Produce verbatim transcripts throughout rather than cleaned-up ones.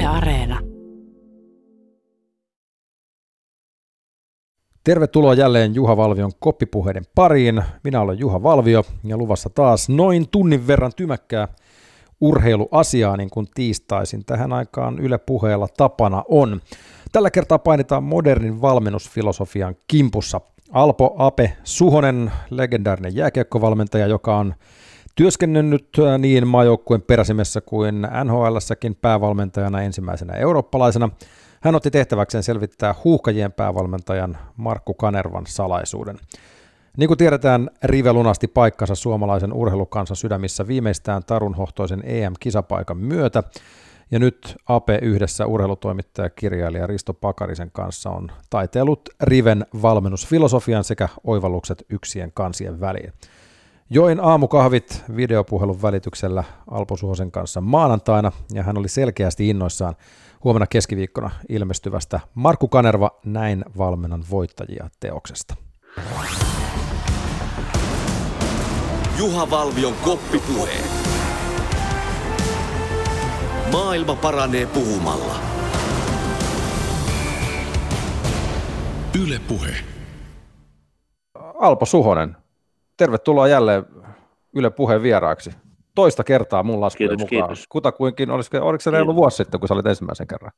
Yle Areena. Tervetuloa jälleen Juha Valvion koppipuheiden pariin. Minä olen Juha Valvio ja luvassa taas noin tunnin verran tymäkkää urheiluasiaa, niin kuin tiistaisin tähän aikaan Yle Puheella tapana on. Tällä kertaa painetaan modernin valmennusfilosofian kimpussa. Alpo Ape Suhonen, legendaarinen jääkiekkovalmentaja, joka on työskennellyt niin maajoukkueen peräsimessä kuin N H L:ssäkin päävalmentajana ensimmäisenä eurooppalaisena. Hän otti tehtäväkseen selvittää Huuhkajien päävalmentajan Markku Kanervan salaisuuden. Niin kuin tiedetään, Rive lunasti paikkansa suomalaisen urheilukansan sydämissä viimeistään tarunhohtoisen E M-kisapaikan myötä. Ja nyt Ape yhdessä urheilutoimittaja kirjailija Risto Pakarisen kanssa on taiteellut Riven valmennusfilosofian sekä oivallukset yksien kansien väliin. Join aamukahvit videopuhelun välityksellä Alpo Suhosen kanssa maanantaina, ja hän oli selkeästi innoissaan huomenna keskiviikkona ilmestyvästä Markku Kanerva Näin valmennan voittajia -teoksesta. Juha Valvion koppipuhe. Maailma paranee puhumalla. Yle Puhe. Alpo Suhonen, tervetuloa jälleen Yle Puheen vieraaksi. Toista kertaa mun laskujen kiitos, mukaan. Kiitos. Kutakuinkin, oliko, oliko se reilu vuosi sitten, kun sä olit ensimmäisen kerran?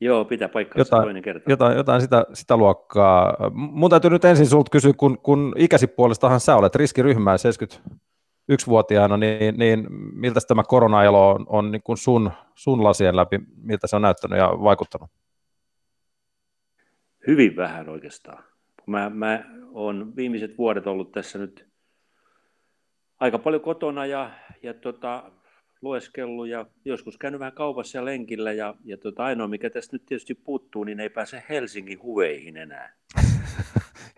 Joo, pitää paikkaa toinen kerta. Jotain, jotain sitä, sitä luokkaa. Mun täytyy nyt ensin sulta kysyä, kun, kun ikäsi puolestahan sä olet riskiryhmää seitsemänkymmentäyksivuotiaana, niin, niin miltä tämä korona-elo on, on niin kuin sun, sun lasien läpi, miltä se on näyttänyt ja vaikuttanut? Hyvin vähän oikeastaan. Mä, mä oon viimeiset vuodet ollut tässä nyt aika paljon kotona ja, ja tota, lueskellut ja joskus käynyt vähän kaupassa ja lenkillä. Ja, ja tota, ainoa, mikä tästä nyt tietysti puuttuu, niin ei pääse Helsingin huveihin enää.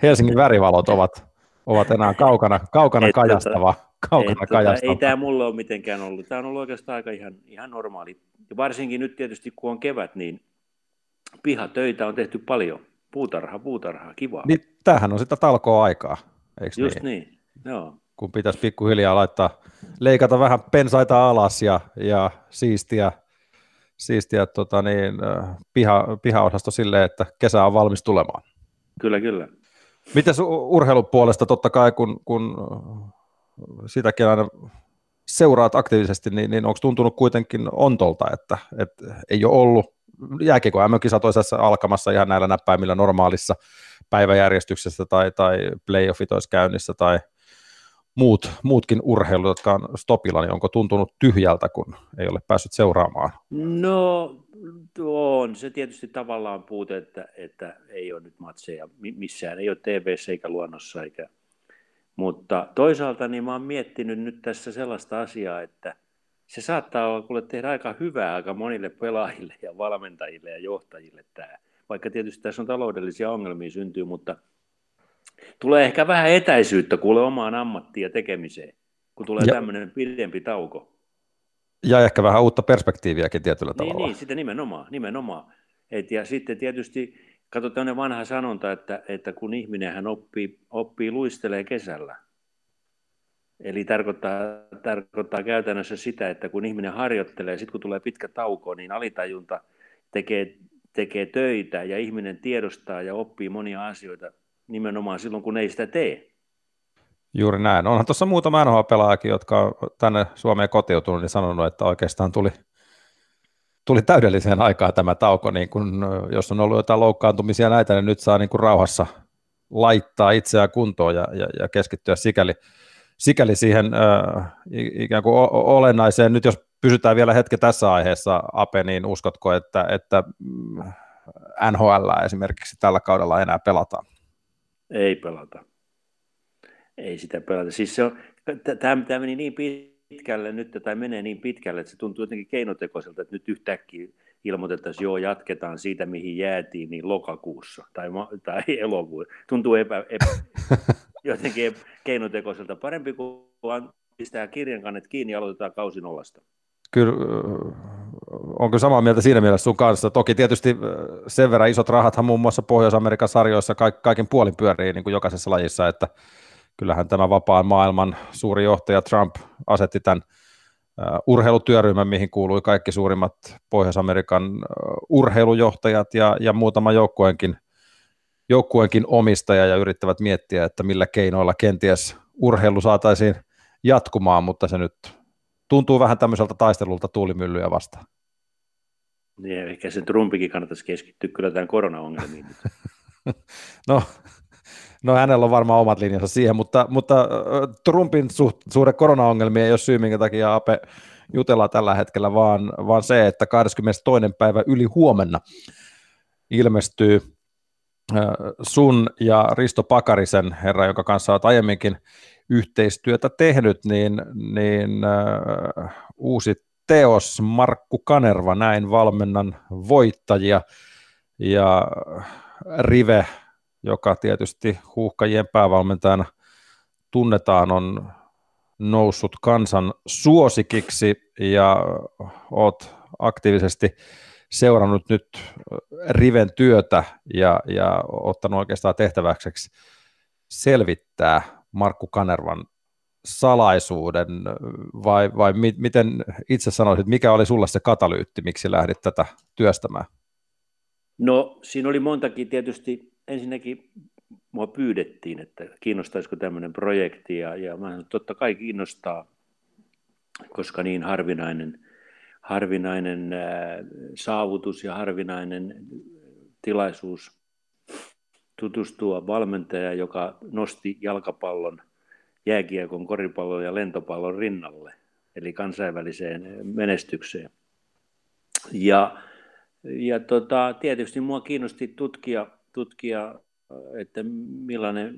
Helsingin värivalot ovat, ovat enää kaukana, kaukana kajastava. Kaukana et, kajastava. Ei tämä mulle ole mitenkään ollut. Tämä on ollut oikeastaan aika ihan, ihan normaali. Ja varsinkin nyt tietysti, kun on kevät, niin pihatöitä on tehty paljon. Puutarha, puutarha, kivaa. Niin, tämähän on sitä talkoaikaa, eikö niin? Just niin, joo. Kun pitäisi pikkuhiljaa laittaa, leikata vähän pensaita alas ja, ja siistiä, siistiä tota niin, piha, pihaosasto silleen, että kesä on valmis tulemaan. Kyllä, kyllä. Mites urheilupuolesta, totta kai kun, kun sitäkin aina seuraat aktiivisesti, niin, niin onko tuntunut kuitenkin ontolta, että, että ei ole ollut jääkiekko M M-kisa toisessa alkamassa ihan näillä näppäimillä normaalissa päiväjärjestyksessä tai, tai playoffit olisi käynnissä tai muut, muutkin urheilut, jotka on stopilla, niin onko tuntunut tyhjältä, kun ei ole päässyt seuraamaan? No on se tietysti tavallaan puute, että, että ei ole nyt matseja missään, ei ole T V:ssä eikä luonnossa, eikä. Mutta toisaalta niin mä oon miettinyt nyt tässä sellaista asiaa, että se saattaa olla, kuule, tehdä aika hyvää aika monille pelaajille ja valmentajille ja johtajille tämä. Vaikka tietysti tässä on taloudellisia ongelmia syntyy, mutta tulee ehkä vähän etäisyyttä kuule omaan ammattiin ja tekemiseen, kun tulee ja tämmöinen pidempi tauko. Ja ehkä vähän uutta perspektiiviäkin tietyllä niin, tavalla. Niin, sitä nimenomaan. nimenomaan. Et, ja sitten tietysti, katso tämmöinen vanha sanonta, että, että kun ihminenhän oppii, oppii luistelee kesällä. Eli tarkoittaa, tarkoittaa käytännössä sitä, että kun ihminen harjoittelee, sitten kun tulee pitkä tauko, niin alitajunta tekee, tekee töitä ja ihminen tiedostaa ja oppii monia asioita nimenomaan silloin, kun ei sitä tee. Juuri näin. Onhan tuossa muutama N H L-pelaajakin, jotka on tänne Suomeen kotiutunut, niin sanonut, että oikeastaan tuli, tuli täydelliseen aikaan tämä tauko. Niin kun, jos on ollut jotain loukkaantumisia näitä, niin nyt saa niin kun rauhassa laittaa itseään kuntoon ja, ja, ja keskittyä sikäli. Sikäli siihen äh, ikään kuin o- olennaiseen, nyt jos pysytään vielä hetki tässä aiheessa, Ape, niin uskotko, että, että N H L esimerkiksi tällä kaudella enää pelataan? Ei pelata. Ei sitä pelata. Siis se on, tämä meni niin pitkälle nyt, tai menee niin pitkälle, että se tuntuu jotenkin keinotekoiselta, että nyt yhtäkkiä ilmoitettaisiin, joo, jatketaan siitä, mihin jäätiin, niin lokakuussa tai, ma- tai elokuussa. Tuntuu epä... epä- jotenkin keinotekoiselta. Parempi kuin pistää kirjan kannet kiinni ja aloitetaan kausi nollasta. Kyllä, on kyllä samaa mieltä siinä mielessä sun kanssa. Toki tietysti sen verran isot rahathan muun muassa Pohjois-Amerikan sarjoissa kaiken puolin pyörii niin kuin jokaisessa lajissa, että kyllähän tämä vapaan maailman suuri johtaja Trump asetti tämän urheilutyöryhmän, mihin kuului kaikki suurimmat Pohjois-Amerikan urheilujohtajat ja, ja muutama joukkueenkin, joukkueenkin omistaja ja yrittävät miettiä, että millä keinoilla kenties urheilu saataisiin jatkumaan, mutta se nyt tuntuu vähän tämmöiseltä taistelulta tuulimyllyä vastaan. Niin, ehkä sen Trumpikin kannattaisi keskittyä kyllä tämän korona-ongelmiin. no, no hänellä on varmaan omat linjansa siihen, mutta, mutta Trumpin suhde korona-ongelmiin ei ole syy, minkä takia Ape jutellaan tällä hetkellä, vaan, vaan se, että kahdeskymmenestoinen päivä yli huomenna ilmestyy sun ja Risto Pakarisen, herra, jonka kanssa olet aiemminkin yhteistyötä tehnyt, niin, niin uh, uusi teos Markku Kanerva, Näin valmennan voittajia, ja Rive, joka tietysti Huuhkajien päävalmentajana tunnetaan, on noussut kansan suosikiksi, ja oot aktiivisesti seurannut nyt Riven työtä ja, ja ottanut oikeastaan tehtäväkseksi selvittää Markku Kanervan salaisuuden, vai, vai mi, miten itse sanoisit, mikä oli sulle se katalyytti, miksi lähdit tätä työstämään? No siinä oli montakin tietysti. Ensinnäkin mua pyydettiin, että kiinnostaisiko tämmöinen projekti, ja, ja mä sanoin, että totta kai kiinnostaa, koska niin harvinainen, harvinainen ää, saavutus ja harvinainen tilaisuus tutustua valmentajaan, joka nosti jalkapallon, jääkiekon, koripallon ja lentopallon rinnalle, eli kansainväliseen menestykseen. Ja, ja tota, tietysti mua kiinnosti tutkia, tutkia, että millainen,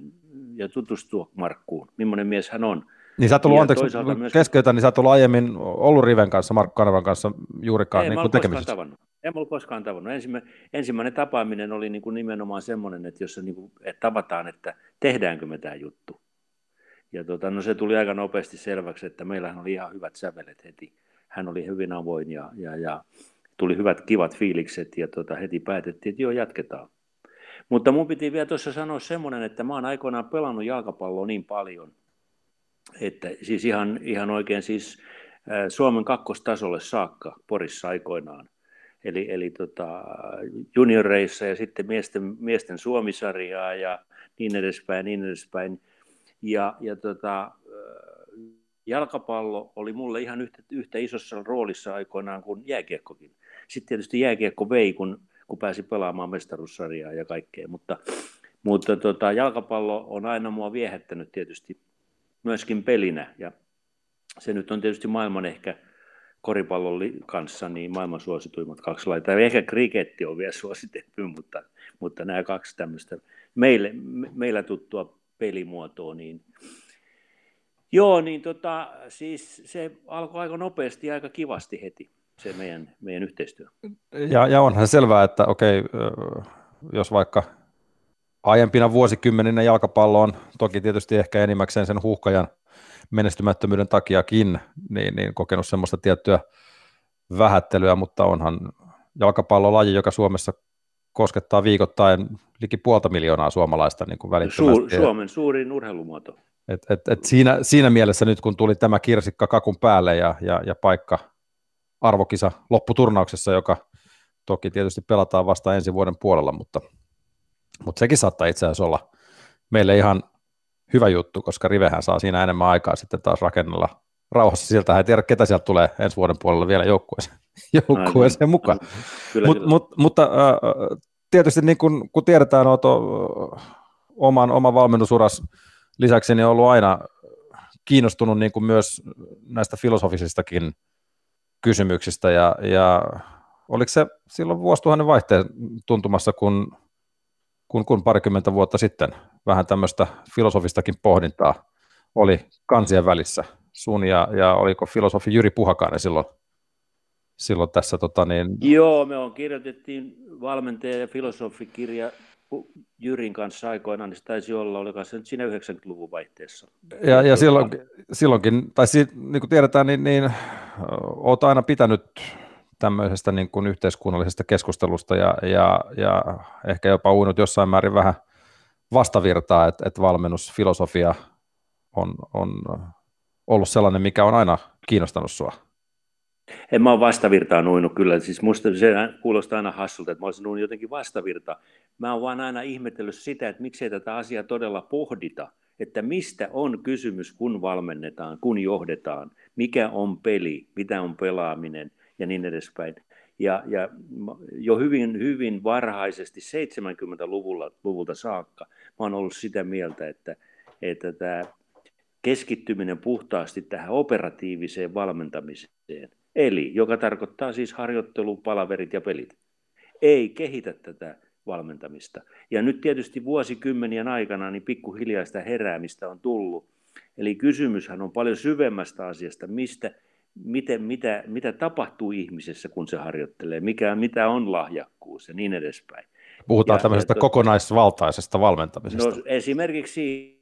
ja tutustua Markkuun, millainen mies hän on. Niin sä et ollut, anteeksi, myös... keskeytän, niin sä et ollut aiemmin ollut Riven kanssa, Markku Kanervan kanssa juurikaan ei, niin tekemisissä. En mä ollut koskaan tavannut. Ensimmä, ensimmäinen tapaaminen oli niin kuin nimenomaan semmoinen, että jos niin kuin, että tavataan, että tehdäänkö me tämä juttu. Ja tota, no se tuli aika nopeasti selväksi, että meillähän oli ihan hyvät sävelet heti. Hän oli hyvin avoin ja, ja, ja tuli hyvät kivat fiilikset, ja tota, heti päätettiin, että joo, jatketaan. Mutta mun piti vielä tuossa sanoa semmoinen, että mä oon aikoinaan pelannut jalkapalloa niin paljon, että siis ihan, ihan oikein siis Suomen kakkostasolle saakka Porissa aikoinaan. Eli, eli tota junioreissa ja sitten miesten, miesten Suomisarjaa ja niin edespäin, niin edespäin. Ja, ja tota, jalkapallo oli mulle ihan yhtä, yhtä isossa roolissa aikoinaan kuin jääkiekkokin. Sitten tietysti jääkiekko vei, kun kun pääsi pelaamaan mestaruussarjaa ja kaikkea, mutta, mutta tota, jalkapallo on aina mua viehättänyt tietysti myöskin pelinä, ja se nyt on tietysti maailman ehkä koripallon kanssa niin maailman suosituimmat kaksi laitaa, ehkä kriketti on vielä suositempi, mutta, mutta nämä kaksi tämmöistä meille, me, meillä tuttua pelimuotoa, niin joo, niin tota, siis se alkoi aika nopeasti ja aika kivasti heti. Se meidän, meidän yhteistyö. Ja, ja onhan selvää, että okei, jos vaikka aiempina vuosikymmeninä jalkapallo on toki tietysti ehkä enimmäkseen sen Huuhkajan menestymättömyyden takiakin, niin, niin kokenut semmoista tiettyä vähättelyä, mutta onhan jalkapallolaji, joka Suomessa koskettaa viikoittain liki puolta miljoonaa suomalaista niin kuin välittömästi. Suur, Suomen suurin urheilumuoto. Et, et, et siinä, siinä mielessä nyt, kun tuli tämä kirsikka kakun päälle ja, ja, ja paikka arvokisa lopputurnauksessa, joka toki tietysti pelataan vasta ensi vuoden puolella, mutta, mutta sekin saattaa itse asiassa olla meille ihan hyvä juttu, koska Rivehän saa siinä enemmän aikaa sitten taas rakennella rauhassa. Sieltä ei tiedä, ketä sieltä tulee ensi vuoden puolella vielä joukkueeseen, joukkueeseen mukaan. Kyllä, mut, kyllä. Mut, mutta äh, tietysti niin kun, kun tiedetään, olet oman, oman valmennusuras lisäksi niin ollut aina kiinnostunut niin kuin myös näistä filosofisistakin kysymyksistä, ja, ja oliko se silloin vuosituhannen vaihteen tuntumassa, kun, kun, kun parikymmentä vuotta sitten vähän tämmöistä filosofistakin pohdintaa oli kansien välissä sun, ja, ja oliko filosofi Jyri Puhakanen silloin, silloin tässä? Tota niin... Joo, me on kirjoitettiin valmentaja- ja filosofikirja Jyrin kanssa aikoinaan, niin se taisi olla, oliko se nyt siinä yhdeksänkymmentäluvun vaihteessa. Ja, ja silloin, silloinkin, tai si, niin kuin tiedetään, niin, niin olet aina pitänyt tämmöisestä niin kuin yhteiskunnallisesta keskustelusta ja, ja, ja ehkä jopa uinut jossain määrin vähän vastavirtaa, että, että valmennusfilosofia on, on ollut sellainen, mikä on aina kiinnostanut sua. En mä ole vastavirtaa nuinut kyllä, siis musta se kuulostaa aina hassulta, että mä olisin nuinut jotenkin vastavirtaa. Mä oon vaan aina ihmetellyt sitä, että miksei tätä asiaa todella pohdita, että mistä on kysymys, kun valmennetaan, kun johdetaan, mikä on peli, mitä on pelaaminen ja niin edespäin. Ja, ja jo hyvin, hyvin varhaisesti seitsemänkymmentäluvulta saakka mä oon ollut sitä mieltä, että, että tämä keskittyminen puhtaasti tähän operatiiviseen valmentamiseen, eli joka tarkoittaa siis harjoittelu, palaverit ja pelit, ei kehitä tätä valmentamista. Ja nyt tietysti vuosikymmenien aikana niin pikkuhiljaa sitä heräämistä on tullut. Eli kysymyshän on paljon syvemmästä asiasta, mistä, miten, mitä, mitä tapahtuu ihmisessä, kun se harjoittelee, mikä, mitä on lahjakkuus ja niin edespäin. Puhutaan ja, tämmöisestä ja, kokonaisvaltaisesta valmentamisesta. No, esimerkiksi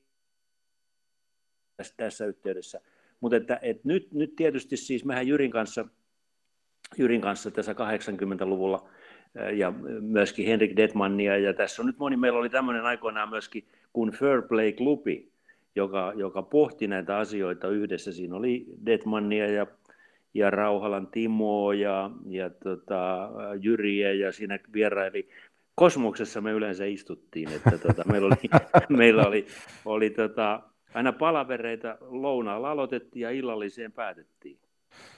tässä yhteydessä. Mutta että, et nyt, nyt tietysti siis mehän Jyrin kanssa, Jyrin kanssa tässä kahdeksankymmentäluvulla ja myöskin Henrik Detmania ja tässä on nyt moni, meillä oli tämmöinen aikoinaan myöskin kuin Fair Play Klubi, joka, joka pohti näitä asioita yhdessä. Siinä oli Detmania ja, ja Rauhalan Timoa ja, ja tota, Jyriä ja siinä vieraili. Kosmoksessa me yleensä istuttiin, että tota, meillä oli, meillä oli, oli tota, aina palavereita lounaalla aloitettiin ja illalliseen päätettiin.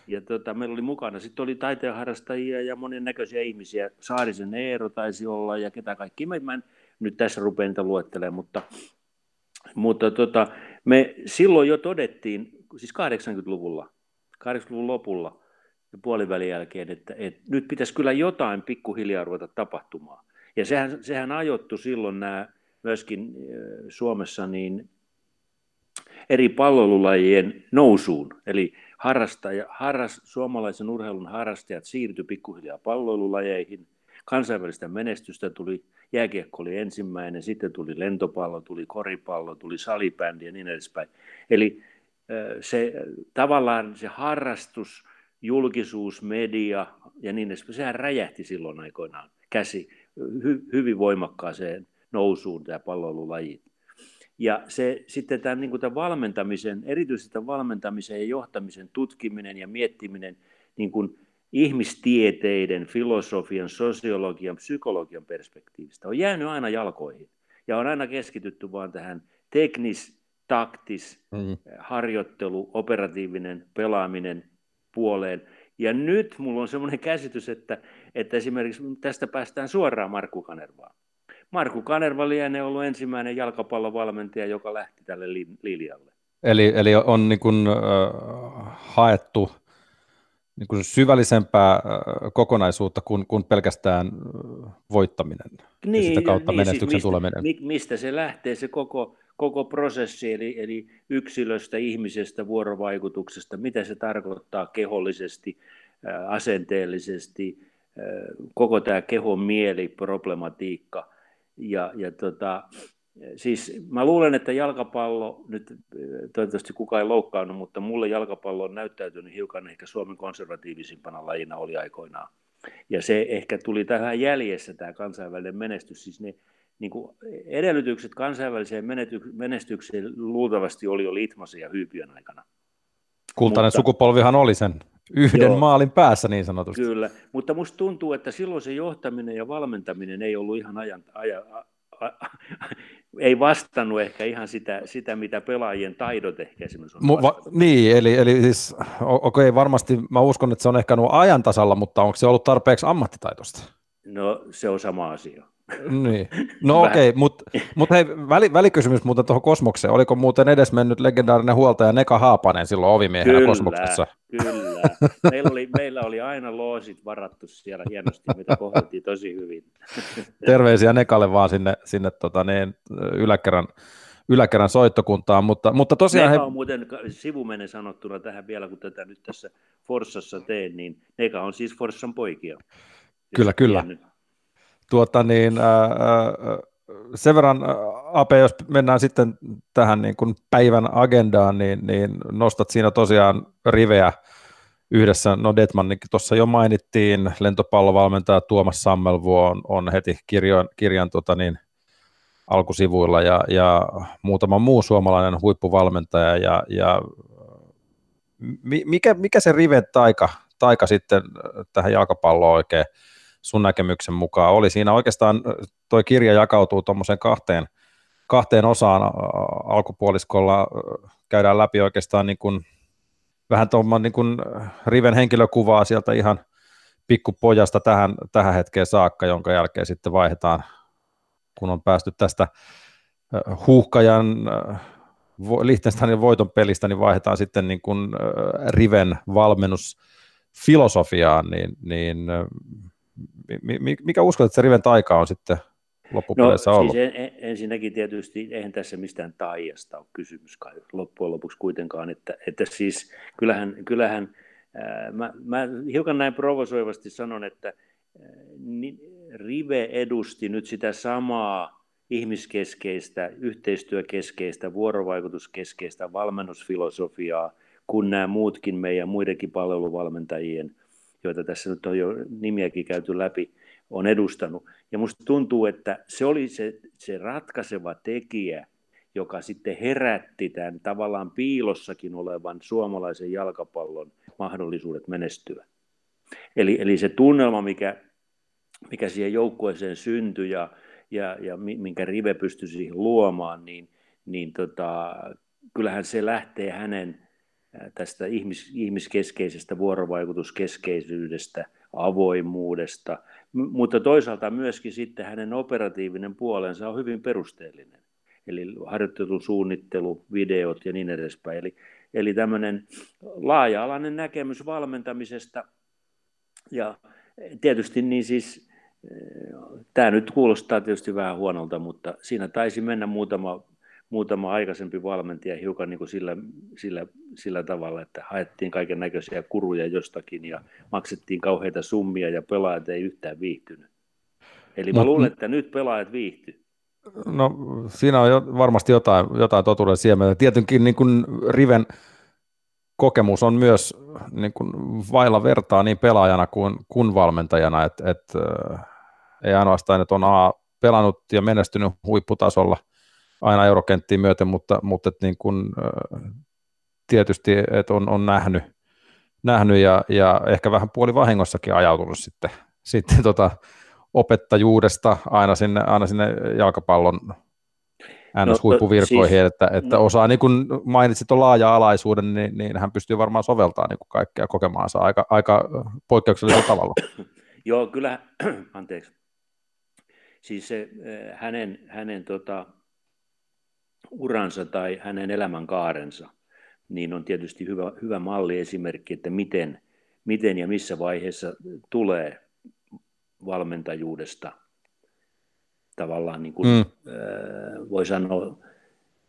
Ja tota, meillä oli mukana. Sitten oli taiteenharrastajia ja monennäköisiä ihmisiä. Saarisen Eero taisi olla ja ketä kaikki. Mä en nyt tässä rupea niitä luettelemaan, mutta, mutta tota, me silloin jo todettiin, siis kahdeksankymmentäluvun lopulla ja puolivälin jälkeen, että, että nyt pitäisi kyllä jotain pikkuhiljaa ruveta tapahtumaan. Ja sehän, sehän ajoittui silloin nämä myöskin Suomessa niin eri palvelulajien nousuun, eli harrastaja, harras, suomalaisen urheilun harrastajat siirtyi pikkuhiljaa palloilulajeihin, kansainvälistä menestystä tuli, jääkiekko oli ensimmäinen, sitten tuli lentopallo, tuli koripallo, tuli salibändi ja niin edespäin. Eli se, tavallaan se harrastus, julkisuus, media ja niin edespäin, sehän räjähti silloin aikoinaan käsi hy, hyvin voimakkaaseen nousuun tämä palloilulaji. Ja se, sitten tämän, niin kuin tämän valmentamisen, erityisesti tämän valmentamisen ja johtamisen tutkiminen ja miettiminen niin kuin ihmistieteiden, filosofian, sosiologian, psykologian perspektiivistä on jäänyt aina jalkoihin. Ja on aina keskitytty vaan tähän teknis, taktis, mm. harjoittelu, operatiivinen, pelaaminen puoleen. Ja nyt minulla on sellainen käsitys, että, että esimerkiksi tästä päästään suoraan Markku Kanervaan. Markku Kanerva lienee ollut ensimmäinen jalkapallovalmentaja, joka lähti tälle linjalle. Eli, eli on niin kuin, äh, haettu niin kuin syvällisempää äh, kokonaisuutta kuin, kuin pelkästään voittaminen niin, ja sitä kautta niin, menestyksen siis tuleminen. Mistä, mistä se lähtee, se koko, koko prosessi, eli, eli yksilöstä, ihmisestä, vuorovaikutuksesta, mitä se tarkoittaa kehollisesti, äh, asenteellisesti, äh, koko tämä kehon mieli problematiikka. Ja, ja tota, siis mä luulen, että jalkapallo, nyt toivottavasti kukaan ei loukkaannut, mutta mulle jalkapallo on näyttäytynyt hiukan ehkä Suomen konservatiivisimpana lajina oli aikoinaan. Ja se ehkä tuli tähän jäljessä tämä kansainvälinen menestys. Siis ne niin kuin edellytykset kansainväliseen menestykseen luultavasti oli jo Litmasen ja Hyypiön aikana. Kultainen mutta, sukupolvihan oli sen yhden joo, maalin päässä niin sanotusti. Kyllä, mutta musta tuntuu, että silloin se johtaminen ja valmentaminen ei ollut ihan ajan, aja, a, a, ei vastannut ehkä ihan sitä, sitä mitä pelaajien taidot ehkä esimerkiksi on Mu, va, Niin, eli, eli siis, okei, okay, varmasti mä uskon, että se on ehkä nuo ajan tasalla, mutta onko se ollut tarpeeksi ammattitaitosta? No, se on sama asia. Niin. No okei, okay, mutta mut hei, väli, välikysymys muuten tuohon Kosmokseen. Oliko muuten edesmennyt legendaarinen huoltaja Neka Haapanen silloin ovimiehenä kyllä, Kosmoksessa? Kyllä, meillä oli, meillä oli aina loosit varattu siellä hienosti, mitä kohdeltiin tosi hyvin. Terveisiä Nekalle vaan sinne, sinne tota, niin, yläkerran, yläkerran soittokuntaan. Mutta, mutta tosiaan Neka on he... muuten sivumennen sanottuna tähän vielä, kun tätä nyt tässä Forssassa teen, niin Neka on siis Forssan poikia. Kyllä, kyllä. Tiennyt. Tuota niin, ää, ää, sen verran, Ape, jos mennään sitten tähän niin kuin päivän agendaan, niin, niin nostat siinä tosiaan rivejä yhdessä. No Detmannikin tuossa jo mainittiin, lentopallovalmentaja Tuomas Sammelvuo on, on heti kirjan, kirjan tuota niin, alkusivuilla ja, ja muutama muu suomalainen huippuvalmentaja. Ja, ja, mikä, mikä se riven taika taika sitten tähän jalkapalloon oikein sun näkemyksen mukaan oli. Siinä oikeastaan toi kirja jakautuu tuommoiseen kahteen, kahteen osaan. Alkupuoliskolla käydään läpi oikeastaan niin kuin vähän tuommoinen niin kuin Riven henkilökuvaa sieltä ihan pikkupojasta tähän, tähän hetkeen saakka, jonka jälkeen sitten vaihdetaan, kun on päästy tästä Huuhkajan Liechtensteinin voiton pelistä, niin vaihdetaan sitten niin kuin Riven valmennusfilosofiaan, niin, niin mikä uskot, että se Riven taika on sitten loppupeleissä no, ollut? Siis en, ensinnäkin tietysti eihän tässä mistään taijasta ole kysymys kai loppujen lopuksi kuitenkaan, että, että siis kyllähän, kyllähän ää, mä, mä hiukan näin provosoivasti sanon, että ää, ni, Rive edusti nyt sitä samaa ihmiskeskeistä, yhteistyökeskeistä, vuorovaikutuskeskeistä valmennusfilosofiaa, kun nämä muutkin meidän muidenkin palveluvalmentajien, joita tässä nyt on jo nimiäkin käyty läpi, on edustanut. Ja musta tuntuu, että se oli se, se ratkaiseva tekijä, joka sitten herätti tämän tavallaan piilossakin olevan suomalaisen jalkapallon mahdollisuudet menestyä. Eli, eli se tunnelma, mikä, mikä siihen joukkueeseen syntyi ja Ja, ja minkä Rive pystyi siihen luomaan, niin, niin tota, kyllähän se lähtee hänen tästä ihmis, ihmiskeskeisestä vuorovaikutuskeskeisyydestä, avoimuudesta, M- mutta toisaalta myöskin sitten hänen operatiivinen puolensa on hyvin perusteellinen, eli harjoittelun suunnittelu, videot ja niin edespäin, eli, eli tämmöinen laaja-alainen näkemys valmentamisesta ja tietysti niin siis tämä nyt kuulostaa tietysti vähän huonolta, mutta siinä taisi mennä muutama, muutama aikaisempi valmentaja hiukan niin kuin sillä, sillä, sillä tavalla, että haettiin kaiken näköisiä kuruja jostakin ja maksettiin kauheita summia ja pelaajat ei yhtään viihtynyt. Eli mä no, luulen, että nyt pelaajat viihtyy. No siinä on jo, varmasti jotain, jotain totuuden siementä. Tietenkin niin kuin Riven kokemus on myös niin kuin vailla vertaa niin pelaajana kuin, kuin valmentajana, että et, ei ainoastaan, että on A, pelannut ja menestynyt huipputasolla aina eurokenttiin myöten, mutta, mutta et niin kun, tietysti et on, on nähnyt, nähnyt ja, ja ehkä vähän puolivahingossakin ajautunut sitten, sitten tota opettajuudesta aina sinne, aina sinne jalkapallon ns-huippuvirkoihin, no, siis, että, että osaa, niin kuin mainitsit tuon laaja-alaisuuden, niin, niin hän pystyy varmaan soveltamaan niin kaikkea kokemaansa aika, aika poikkeuksellisella tavalla. Joo, kyllä, anteeksi. Siis se, hänen, hänen tota, uransa tai hänen elämänkaarensa niin on tietysti hyvä, hyvä malliesimerkki, että miten, miten ja missä vaiheessa tulee valmentajuudesta tavallaan, niin kuin, mm. voi sanoa,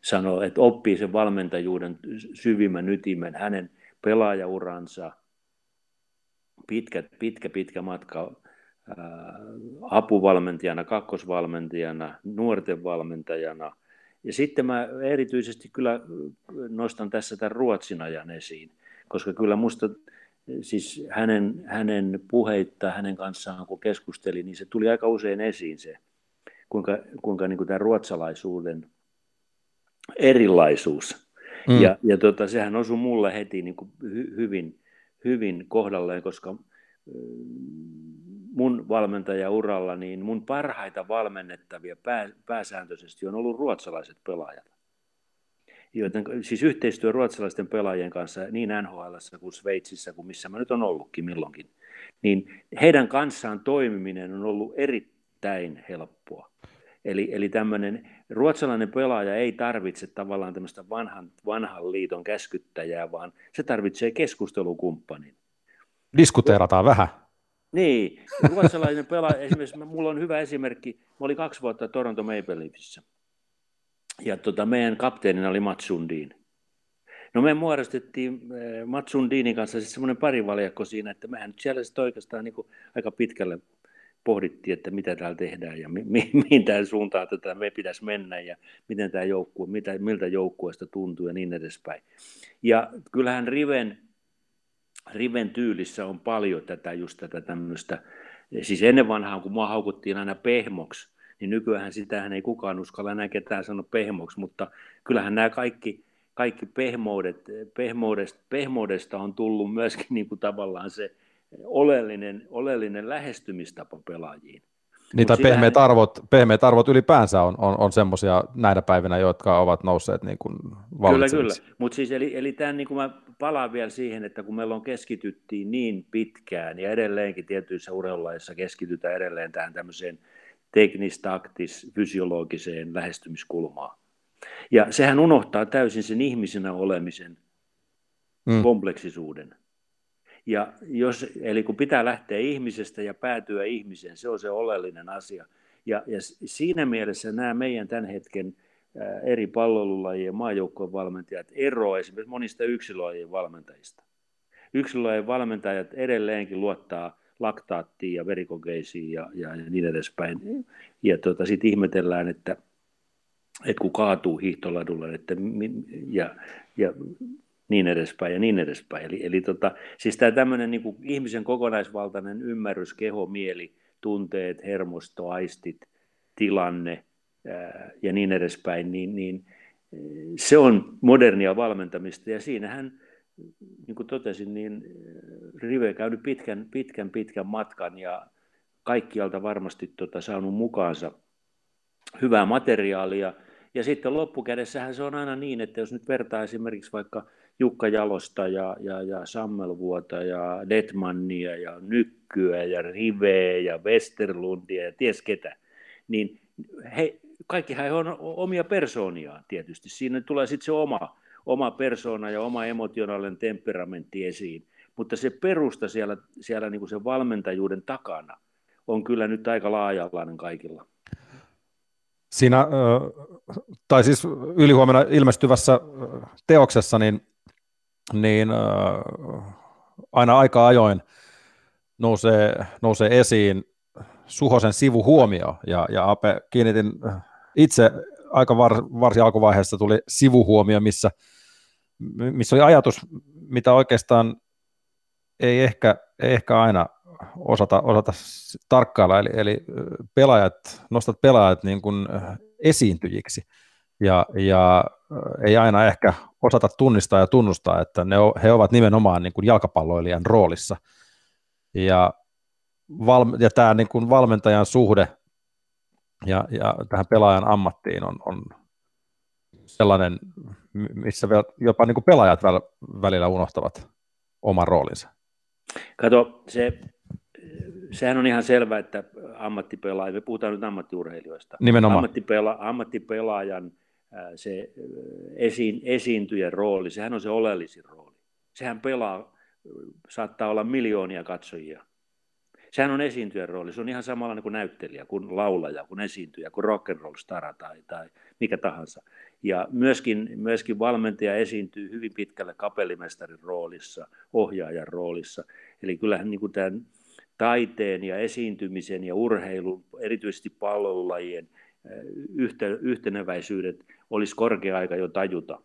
sanoa, että oppii sen valmentajuuden syvimmän ytimen, hänen pelaajauransa, pitkä, pitkä, pitkä matka apuvalmentajana, kakkosvalmentajana, nuorten valmentajana. Ja sitten mä erityisesti kyllä nostan tässä tämän Ruotsin ajan esiin, koska kyllä musta siis hänen, hänen puheittaan, hänen kanssaan kun keskustelin, niin se tuli aika usein esiin se, kuinka, kuinka niin kuin tämä ruotsalaisuuden erilaisuus. Mm. Ja, ja tota, sehän osui mulle heti niin kuin hy, hyvin, hyvin kohdalleen, koska mun valmentajauralla, niin mun parhaita valmennettavia pää, pääsääntöisesti on ollut ruotsalaiset pelaajat. Joten, siis yhteistyö ruotsalaisten pelaajien kanssa niin N H L:ssä kuin Sveitsissä kuin missä mä nyt on ollutkin milloinkin, niin heidän kanssaan toimiminen on ollut erittäin helppoa. Eli, eli tämmöinen ruotsalainen pelaaja ei tarvitse tavallaan tämmöistä vanhan, vanhan liiton käskyttäjää, vaan se tarvitsee keskustelukumppanin. Diskuteerataan vähän. Niin, ruotsalainen pelaaja, esimerkiksi mulla on hyvä esimerkki, mä olin kaksi vuotta Toronto Maple Leafsissä, ja tota, meidän kapteenina oli Mats Sundin. No me muodostettiin Mats Sundinin kanssa siis semmoinen parivaljakko siinä, että mehän nyt siellä sitten oikeastaan niin kuin aika pitkälle pohdittiin, että mitä täällä tehdään ja mi- mi- mihin tähän suuntaan tätä me pitäisi mennä ja miten tämä joukkue, mitä, miltä joukkueesta tuntuu ja niin edespäin. Ja kyllähän Riven, Riven tyylissä on paljon tätä just tätä tämmöistä, siis ennen vanhaan kun mua haukuttiin aina pehmoksi, niin nykyään sitähän ei kukaan uskalla enää ketään sanoa pehmoksi, mutta kyllähän nämä kaikki, kaikki pehmoudet, pehmoudesta, pehmoudesta on tullut myöskin niin kuin tavallaan se oleellinen, oleellinen lähestymistapa pelaajiin. Niin, tai pehmeät, hän... arvot, pehmeät arvot ylipäänsä on, on, on semmoisia näinä päivinä, jotka ovat nousseet niin kuin valitseviksi. Kyllä, kyllä. Mutta siis eli, eli tämän, niin kuin mä palaan vielä siihen, että kun meillä on keskityttiin niin pitkään, ja edelleenkin tietyissä urheilulajeissa keskitytään edelleen tähän tämmöiseen teknis-taktis-fysiologiseen lähestymiskulmaan. Ja sehän unohtaa täysin sen ihmisenä olemisen mm. kompleksisuuden. Ja jos, eli kun pitää lähteä ihmisestä ja päätyä ihmiseen, se on se oleellinen asia. Ja, ja siinä mielessä nämä meidän tämän hetken eri pallolulajien maajoukkojen valmentajat eroavat esimerkiksi monista yksilölajien valmentajista. Yksilölajien valmentajat edelleenkin luottaa laktaattiin ja verikokeisiin ja, ja niin edespäin. Ja tuota, sitten ihmetellään, että, että kun kaatuu hiihtoladulla että, ja... ja niin edespäin ja niin edespäin. Eli, eli tota, siis tämä tämmöinen niin kuin ihmisen kokonaisvaltainen ymmärrys, keho, mieli, tunteet, hermosto, aistit, tilanne ää, ja niin edespäin, niin, niin se on modernia valmentamista. Ja siinähän, niin kuin totesin, niin Rive käynyt pitkän, pitkän, pitkän matkan ja kaikkialta varmasti tota, saanut mukaansa hyvää materiaalia. Ja sitten loppukädessähän se on aina niin, että jos nyt vertaa esimerkiksi vaikka Jukka Jalosta ja, ja, ja Sammelvuota ja Detmannia ja Nykkyä ja Riveä ja Westerlundia ja ties ketä, niin he, kaikkihan he on omia persooniaan tietysti. Siinä tulee sitten se oma, oma persoona ja oma emotionaalinen temperamentti esiin, mutta se perusta siellä, siellä niin kuin sen valmentajuuden takana on kyllä nyt aika laaja-alainen kaikilla. Siinä, tai siis ylihuomenna ilmestyvässä teoksessa, niin, niin aina aika ajoin nousee, nousee esiin Suhosen sivuhuomio, ja, ja Ape, kiinnitin itse aika var, varsin alkuvaiheessa tuli sivuhuomio, missä, missä oli ajatus, mitä oikeastaan ei ehkä, ei ehkä aina osata, osata tarkkailla, eli, eli pelaajat, nostat pelaajat niin kuin esiintyjiksi, ja, ja ei aina ehkä osata tunnistaa ja tunnustaa, että ne o, he ovat nimenomaan niin kuin jalkapalloilijan roolissa, ja, val, ja tämä niin kuin valmentajan suhde ja, ja tähän pelaajan ammattiin on, on sellainen, missä jopa niin kuin pelaajat välillä unohtavat oman roolinsa. Kato, se, sehän on ihan selvä, että ammattipelaaja, me puhutaan nyt ammattiurheilijoista, ammattipela, ammattipelaajan se esiin, esiintyjän rooli, sehän on se oleellisin rooli. Sehän pelaa, saattaa olla miljoonia katsojia. Sehän on esiintyjän rooli, se on ihan samanlainen kuin näyttelijä, kuin laulaja, kuin esiintyjä, kuin rock'n'roll-stara tai, tai mikä tahansa. Ja myöskin, myöskin valmentaja esiintyy hyvin pitkälle kapellimestarin roolissa, ohjaajan roolissa. Eli kyllähän niin kuin tämän taiteen ja esiintymisen ja urheilun, erityisesti pallolajien yhtä, yhteneväisyydet olisi korkea aika jo tajuta.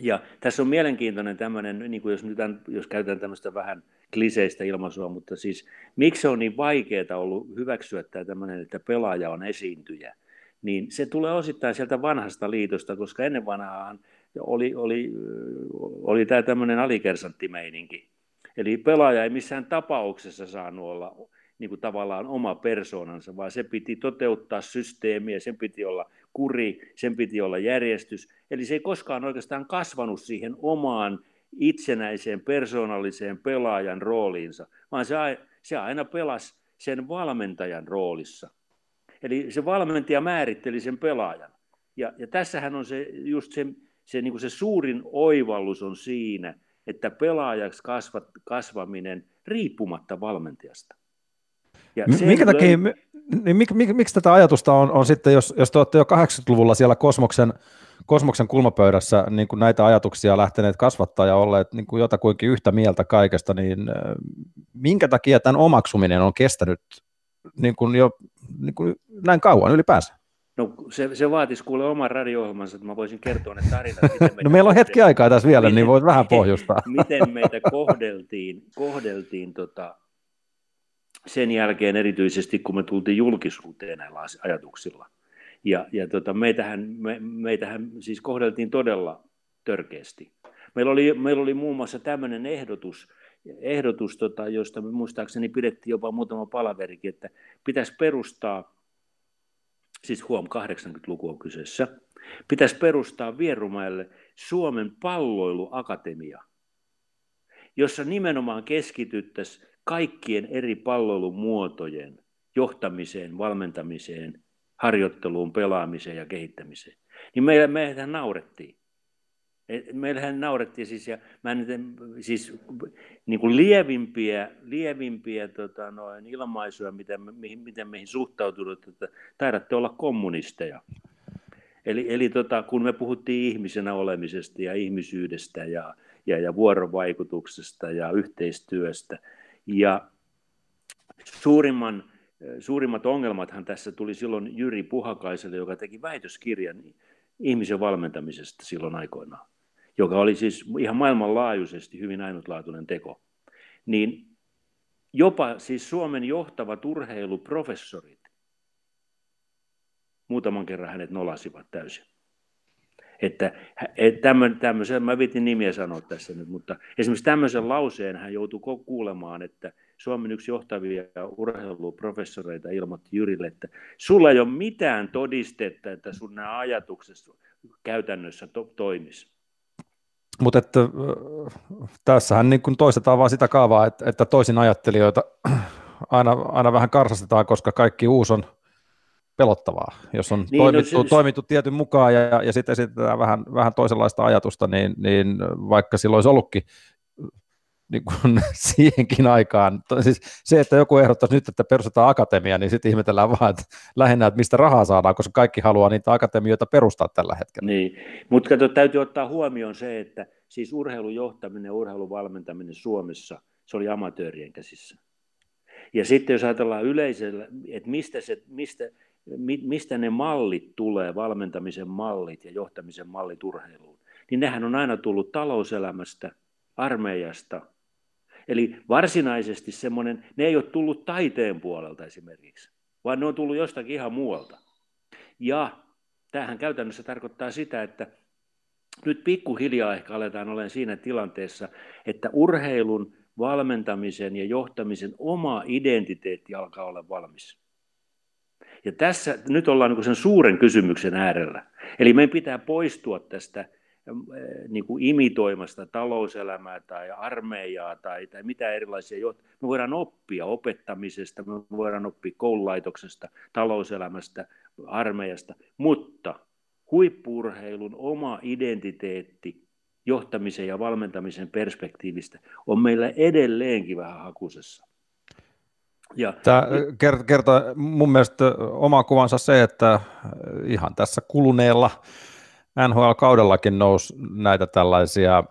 Ja tässä on mielenkiintoinen tämmöinen, niin kuin jos, nyt tämän, jos käytetään tämmöistä vähän kliseistä ilmaisua, mutta siis miksi se on niin vaikeaa ollut hyväksyä tämä tämmöinen, että pelaaja on esiintyjä, niin se tulee osittain sieltä vanhasta liitosta, koska ennen vanhaan oli, oli, oli tämä tämmöinen alikersantti-meininki. Eli pelaaja ei missään tapauksessa saanut olla niin kuin tavallaan oma persoonansa, vaan se piti toteuttaa systeemiä, sen piti olla kuri, sen piti olla järjestys. Eli se ei koskaan oikeastaan kasvanut siihen omaan itsenäiseen persoonalliseen pelaajan rooliinsa, vaan se aina pelasi sen valmentajan roolissa. Eli se valmentaja määritteli sen pelaajan. Ja, ja tässähän on se, just se, se, niin kuin se suurin oivallus on siinä, että pelaajaksi kasvat, kasvaminen riippumatta valmentajasta. Ja M- minkä takia, löy- mi, niin, mik, mik, miksi tätä ajatusta on, on sitten, jos, jos te olette jo kahdeksankymmentäluvulla siellä Kosmoksen, Kosmoksen kulmapöydässä niin kuin näitä ajatuksia lähteneet kasvattaa ja olleet niin kuin jotakuinkin yhtä mieltä kaikesta, niin minkä takia tämän omaksuminen on kestänyt niin kuin jo niin kuin näin kauan ylipäänsä? No se, se vaatisi kuule oman radio-ohjelmansa, että mä voisin kertoa ne tarinat. No meillä on hetki aikaa tässä vielä, miten, niin voit vähän pohjustaa. Miten meitä kohdeltiin, kohdeltiin tota, sen jälkeen erityisesti, kun me tultiin julkisuuteen näillä ajatuksilla. Ja, ja tota, meitähän, me, meitähän siis kohdeltiin todella törkeästi. Meillä oli, meillä oli muun muassa tämmöinen ehdotus, ehdotus, tota, josta muistaakseni pidettiin jopa muutama palaverikin, että pitäisi perustaa, siis huom kahdeksankymmentäluku on kyseessä, pitäisi perustaa Vierumäelle Suomen palloiluakatemia, jossa nimenomaan keskityttäisiin kaikkien eri palloilumuotojen johtamiseen, valmentamiseen, harjoitteluun, pelaamiseen ja kehittämiseen. Niin meillä, meillähän naurettiin. Meillähän naurettiin siis, ja mä nyt en, siis niin kuin lievimpiä, lievimpiä tota noin, ilmaisuja, mitä, mihin, miten meihin suhtautunut, että taidatte olla kommunisteja. Eli, eli tota, kun me puhuttiin ihmisenä olemisesta ja ihmisyydestä ja, ja, ja vuorovaikutuksesta ja yhteistyöstä. Ja suurimman, suurimmat ongelmathan tässä tuli silloin Jyri Puhakaiselle, joka teki väitöskirjan ihmisen valmentamisesta silloin aikoinaan, joka oli siis ihan maailmanlaajuisesti hyvin ainutlaatuinen teko. Niin jopa siis Suomen johtavat urheiluprofessorit muutaman kerran hänet nolasivat täysin. Että tämmöisen, mä viitin nimiä sanoa tässä nyt, mutta esimerkiksi tämmöisen lauseen hän joutui kuulemaan, että Suomen yksi johtavia urheiluprofessoreita ilmoitti Jyrille, että sulla ei ole mitään todistetta, että sun nämä ajatukset käytännössä to- toimisi. Mutta tässähän niin kun toistetaan vaan sitä kaavaa, että, että toisin ajattelijoita aina, aina vähän karsastetaan, koska kaikki uusi on pelottavaa. Jos on niin, toimittu, no se, toimittu tietyn mukaan ja, ja sitten esitetään vähän, vähän toisenlaista ajatusta, niin, niin vaikka silloin olisi ollutkin niin kuin siihenkin aikaan. Siis se, että joku ehdottaisi nyt, että perustetaan akatemia, niin sitten ihmetellään vaan, että lähinnä, että mistä rahaa saadaan, koska kaikki haluaa niitä akatemioita perustaa tällä hetkellä. Niin, mutta kato, täytyy ottaa huomioon se, että siis urheilujohtaminen ja urheiluvalmentaminen Suomessa, se oli amatöörien käsissä. Ja sitten jos ajatellaan yleisellä, että mistä se, mistä, mistä ne mallit tulee, valmentamisen mallit ja johtamisen mallit urheiluun, niin nehän on aina tullut talouselämästä, armeijasta. Eli varsinaisesti semmoinen, ne ei ole tullut taiteen puolelta esimerkiksi, vaan ne on tullut jostakin ihan muualta. Ja tämähän käytännössä tarkoittaa sitä, että nyt pikkuhiljaa ehkä aletaan olemaan siinä tilanteessa, että urheilun, valmentamisen ja johtamisen oma identiteetti alkaa olla valmis. Ja tässä nyt ollaan niin kuin sen suuren kysymyksen äärellä. Eli meidän pitää poistua tästä niin kuin imitoimasta talouselämää tai armeijaa tai, tai mitä erilaisia johtajia. Me voidaan oppia opettamisesta, me voidaan oppia koululaitoksesta, talouselämästä, armeijasta, mutta huippu-urheilun oma identiteetti johtamisen ja valmentamisen perspektiivistä on meillä edelleenkin vähän hakusessa. Ja tämä kertoo mun mielestä oma kuvansa se, että ihan tässä kuluneella N H L-kaudellakin nousi näitä tällaisia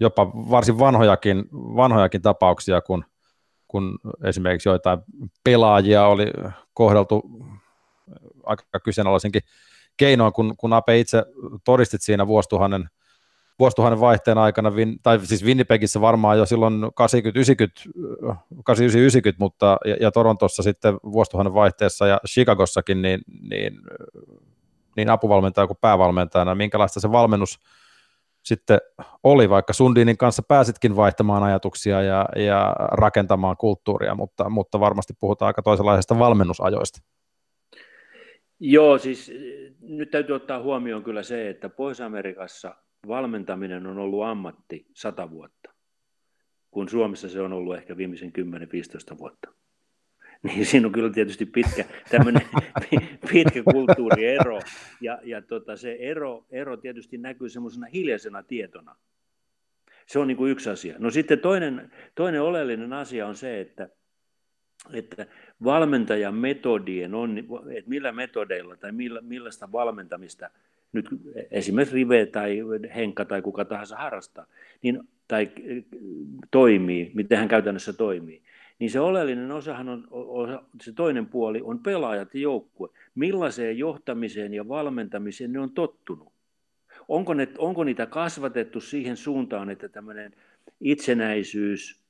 jopa varsin vanhojakin, vanhojakin tapauksia, kun, kun esimerkiksi joitain pelaajia oli kohdeltu aika kyseenalaisinkin keinoin, kun, kun Ape itse todistit siinä vuosituhannen, vuosituhannen vaihteen aikana, tai siis Winnipegissä varmaan jo silloin kahdeksankymmentä yhdeksänkymmentä, mutta ja, ja Torontossa sitten vuosituhannen vaihteessa ja Chicagossakin, niin, niin niin apuvalmentaja kuin päävalmentajana, minkälaista se valmennus sitten oli, vaikka Sundinin kanssa pääsitkin vaihtamaan ajatuksia ja, ja rakentamaan kulttuuria, mutta, mutta varmasti puhutaan aika toisenlaisista valmennusajoista. Joo, siis nyt täytyy ottaa huomioon kyllä se, että Pohjois-Amerikassa valmentaminen on ollut ammatti sata vuotta, kun Suomessa se on ollut ehkä viimeisen kymmenen viisitoista vuotta. Niin siinä on kyllä tietysti pitkä, tämmöinen pitkä kulttuuriero, ja, ja tota, se ero, ero tietysti näkyy semmoisena hiljaisena tietona. Se on niin kuin yksi asia. No sitten toinen, toinen oleellinen asia on se, että, että valmentajan metodien on, että millä metodeilla tai millä, millaista valmentamista nyt esimerkiksi Rive tai Henkka tai kuka tahansa harrastaa, niin, tai toimii, miten hän käytännössä toimii. Niin se oleellinen osahan on, se toinen puoli on pelaajat ja joukkue. Millaiseen johtamiseen ja valmentamiseen ne on tottunut? Onko, ne, onko niitä kasvatettu siihen suuntaan, että tämmöinen itsenäisyys,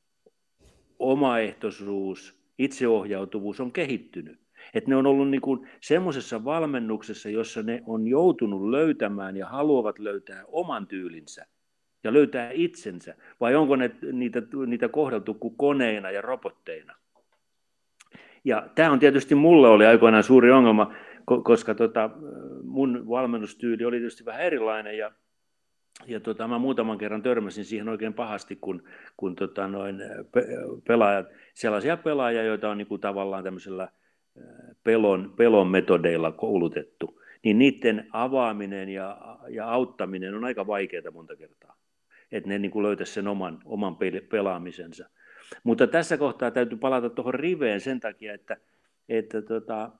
omaehtoisuus, itseohjautuvuus on kehittynyt? Että ne on ollut niin kuin semmoisessa valmennuksessa, jossa ne on joutunut löytämään ja haluavat löytää oman tyylinsä ja löytää itsensä, vai onko ne, niitä, niitä kohdeltu kuin koneina ja robotteina? Ja tämä on tietysti mulle oli aikoinaan suuri ongelma, koska tota, mun valmennustyyli oli tietysti vähän erilainen, ja, ja tota, mä muutaman kerran törmäsin siihen oikein pahasti, kun, kun tota noin pe- pelaajat, sellaisia pelaajia, joita on niinku tavallaan tämmöisellä pelon, pelon metodeilla koulutettu, niin niiden avaaminen ja, ja auttaminen on aika vaikeaa monta kertaa, että ne niinku löytäisi sen oman, oman pelaamisensa. Mutta tässä kohtaa täytyy palata tuohon riveen sen takia, että, että tota,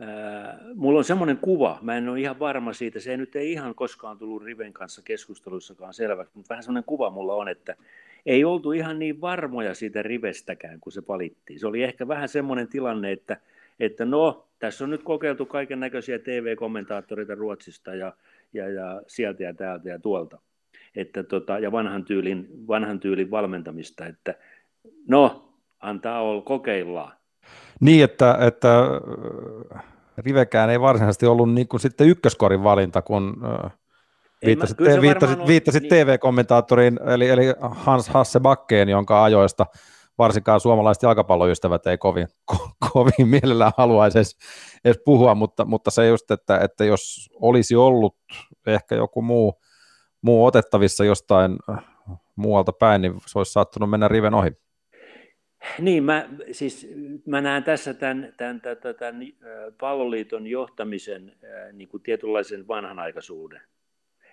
ää, mulla on semmoinen kuva, mä en ole ihan varma siitä, se ei nyt ei ihan koskaan tullut riven kanssa keskusteluissakaan selväksi, mutta vähän semmoinen kuva mulla on, että ei oltu ihan niin varmoja siitä rivestäkään, kun se valittiin. Se oli ehkä vähän semmoinen tilanne, että, että no, tässä on nyt kokeiltu kaiken näköisiä T V-kommentaattoreita Ruotsista ja, ja, ja sieltä ja täältä ja tuolta. Että tota, ja vanhan tyylin, vanhan tyylin valmentamista, että no, antaa olla, kokeillaan. Niin, että, että rivekään ei varsinaisesti ollut niin kuin sitten ykköskorin valinta, kun viittasit, mä, viittasit, on, viittasit niin. T V-kommentaattoriin, eli, eli Hans-Hasse Bakkeen, jonka ajoista varsinkaan suomalaiset jalkapalloystävät ei kovin, ko, kovin mielellään haluaisi edes, edes puhua, mutta, mutta se just, että, että jos olisi ollut ehkä joku muu, muu otettavissa jostain muualta päin, niin se olisi saattanut mennä riven ohi. Niin, mä, siis, mä näen tässä tämän, tämän, tämän, tämän palloliiton johtamisen niin kuin tietynlaisen vanhanaikaisuuden.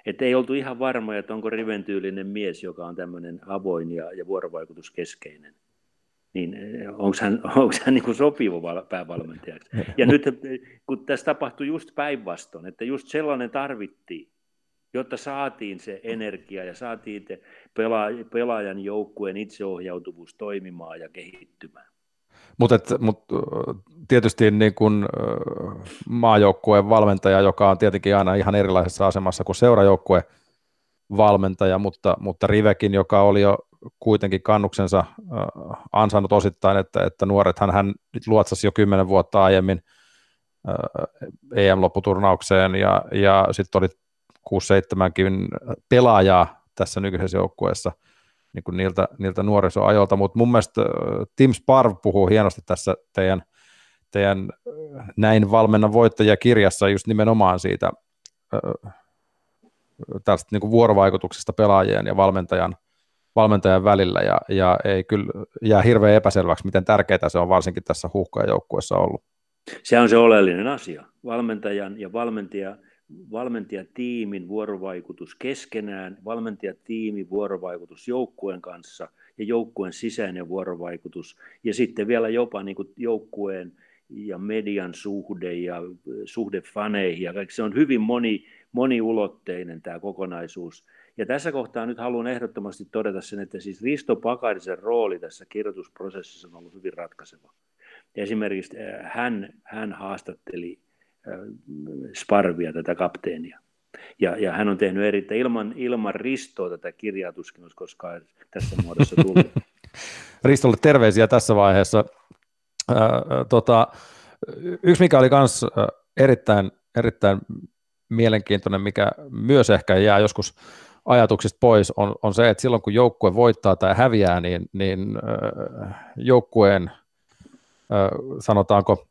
Että ei oltu ihan varmoja, että onko riven tyylinen mies, joka on tämmöinen avoin ja, ja vuorovaikutuskeskeinen. Niin onko hän, onko hän niin kuin sopiva päävalmentajaksi. Ja nyt kun tässä tapahtui just päinvastoin, että just sellainen tarvittiin, jotta saatiin se energia ja saatiin te pela- pelaajan joukkueen itseohjautuvuus toimimaan ja kehittymään. Mutta mut, tietysti niin kun maajoukkueen valmentaja, joka on tietenkin aina ihan erilaisessa asemassa kuin seurajoukkueen valmentaja, mutta, mutta Rivekin, joka oli jo kuitenkin kannuksensa ansainnut osittain, että, että nuorethan hän luotsasi jo kymmenen vuotta aiemmin E M-lopputurnaukseen ja, ja sitten oli kuusi seitsemänkin pelaajaa tässä nykyisessä joukkueessa niin kuin niiltä, niiltä nuorisoajolta, mutta mun mielestä Tim Sparv puhuu hienosti tässä teidän, teidän Näin valmennan voittaja -kirjassa just nimenomaan siitä tästä niin kuin vuorovaikutuksesta pelaajien ja valmentajan, valmentajan välillä, ja, ja ei kyllä jää hirveän epäselväksi, miten tärkeää se on varsinkin tässä huuhkajajoukkueessa ollut. Se on se oleellinen asia, valmentajan ja valmentajan valmentajatiimin vuorovaikutus keskenään, valmentajatiimin vuorovaikutus joukkueen kanssa ja joukkueen sisäinen vuorovaikutus ja sitten vielä jopa niin kuin joukkueen ja median suhde ja suhde faneihin ja kaikki. Se on hyvin moni, moniulotteinen tämä kokonaisuus. Ja tässä kohtaa nyt haluan ehdottomasti todeta sen, että siis Risto Pakarisen rooli tässä kirjoitusprosessissa on ollut hyvin ratkaiseva. Esimerkiksi hän, hän haastatteli Sparvia, tätä kapteenia. Ja, ja hän on tehnyt erittäin ilman, ilman Ristoa tätä kirjaa tuskin olisi koskaan tässä muodossa tullut. Ristolle terveisiä tässä vaiheessa. Äh, tota, yksi, mikä oli myös erittäin, erittäin mielenkiintoinen, mikä myös ehkä jää joskus ajatuksista pois, on, on se, että silloin kun joukkue voittaa tai häviää, niin, niin äh, joukkueen, äh, sanotaanko,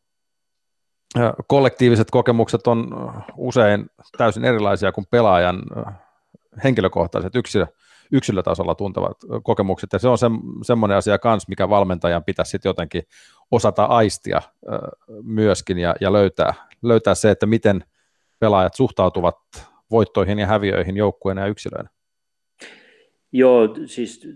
kollektiiviset kokemukset on usein täysin erilaisia kuin pelaajan henkilökohtaiset yksilö, yksilötasolla tuntevat kokemukset, ja se on se, semmoinen asia kanssa, mikä valmentajan pitäisi sitten jotenkin osata aistia myöskin ja, ja löytää, löytää se, että miten pelaajat suhtautuvat voittoihin ja häviöihin joukkueena ja yksilöinä. Joo, siis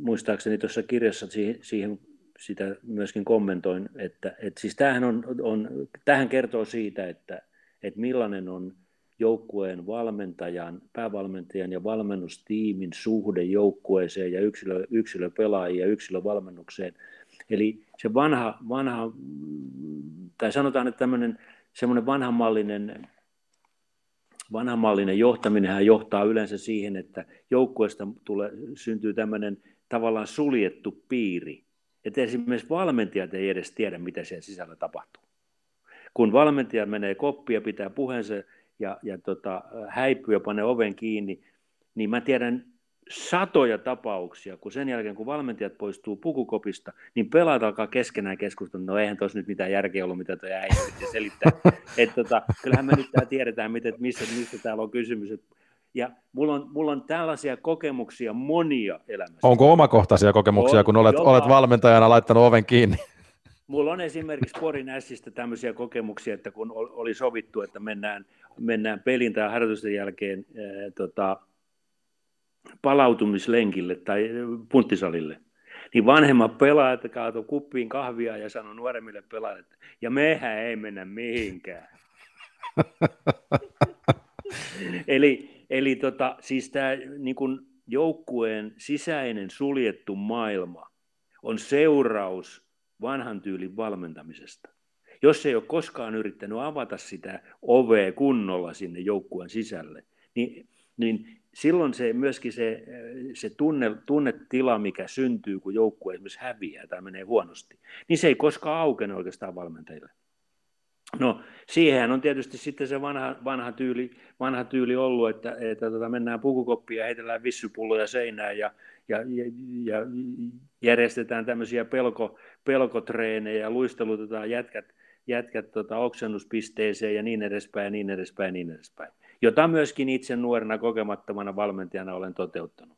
muistaakseni tuossa kirjassa siihen, siihen sitä myöskin kommentoin, että, että siis tämähän, on, on, tämähän kertoo siitä, että, että millainen on joukkueen valmentajan, päävalmentajan ja valmennustiimin suhde joukkueeseen ja yksilö, yksilöpelaajiin ja yksilövalmennukseen. Eli se vanha, vanha tai sanotaan, että tämmöinen semmoinen vanhamallinen, vanhamallinen johtaminenhän johtaa yleensä siihen, että joukkueesta tulee, syntyy tämmöinen tavallaan suljettu piiri. Että esimerkiksi valmentajat ei edes tiedä, mitä siellä sisällä tapahtuu. Kun valmentaja menee koppiin ja pitää puheensa ja, ja tota, häipyy ja panee oven kiinni, niin mä tiedän satoja tapauksia, kun sen jälkeen, kun valmentajat poistuu pukukopista, niin pelaat alkaa keskenään keskustella, no eihän tuossa nyt mitään järkeä ollut, mitä toi äijä selittää. Et, tota, kyllähän me nyt tää tiedetään, miten, missä, missä täällä on kysymys. Ja mulla on, mulla on tällaisia kokemuksia monia elämässä. Onko omakohtaisia kokemuksia, on, kun olet, jopa, olet valmentajana laittanut oven kiinni? Mulla on esimerkiksi Porin Ässistä tämmöisiä kokemuksia, että kun oli sovittu, että mennään, mennään pelin tai harjoitusten jälkeen ää, tota, palautumislenkille tai punttisalille, niin vanhemmat pelaajat kaatoi kuppiin kahvia ja sanoi nuoremmille pelaajille, että ja mehän ei mennä mihinkään. Eli, eli tota, siis tämä niin kun joukkueen sisäinen suljettu maailma on seuraus vanhan tyylin valmentamisesta. Jos ei ole koskaan yrittänyt avata sitä ovea kunnolla sinne joukkueen sisälle, niin, niin silloin se, myöskin se, se tunne, tunnetila, mikä syntyy, kun joukkue esimerkiksi häviää tai menee huonosti, niin se ei koskaan aukene oikeastaan valmentajille. No, siihen on tietysti sitten se vanha, vanha, tyyli, vanha tyyli ollut, että, että tota, mennään pukukoppiin ja heitellään vissypulloja seinään ja, ja, ja, ja järjestetään tämmöisiä pelko, pelkotreenejä ja luistelutetaan jätkät, jätkät tota, oksennuspisteeseen ja niin edespäin ja niin edespäin ja niin edespäin, jota myöskin itse nuorena kokemattomana valmentajana olen toteuttanut.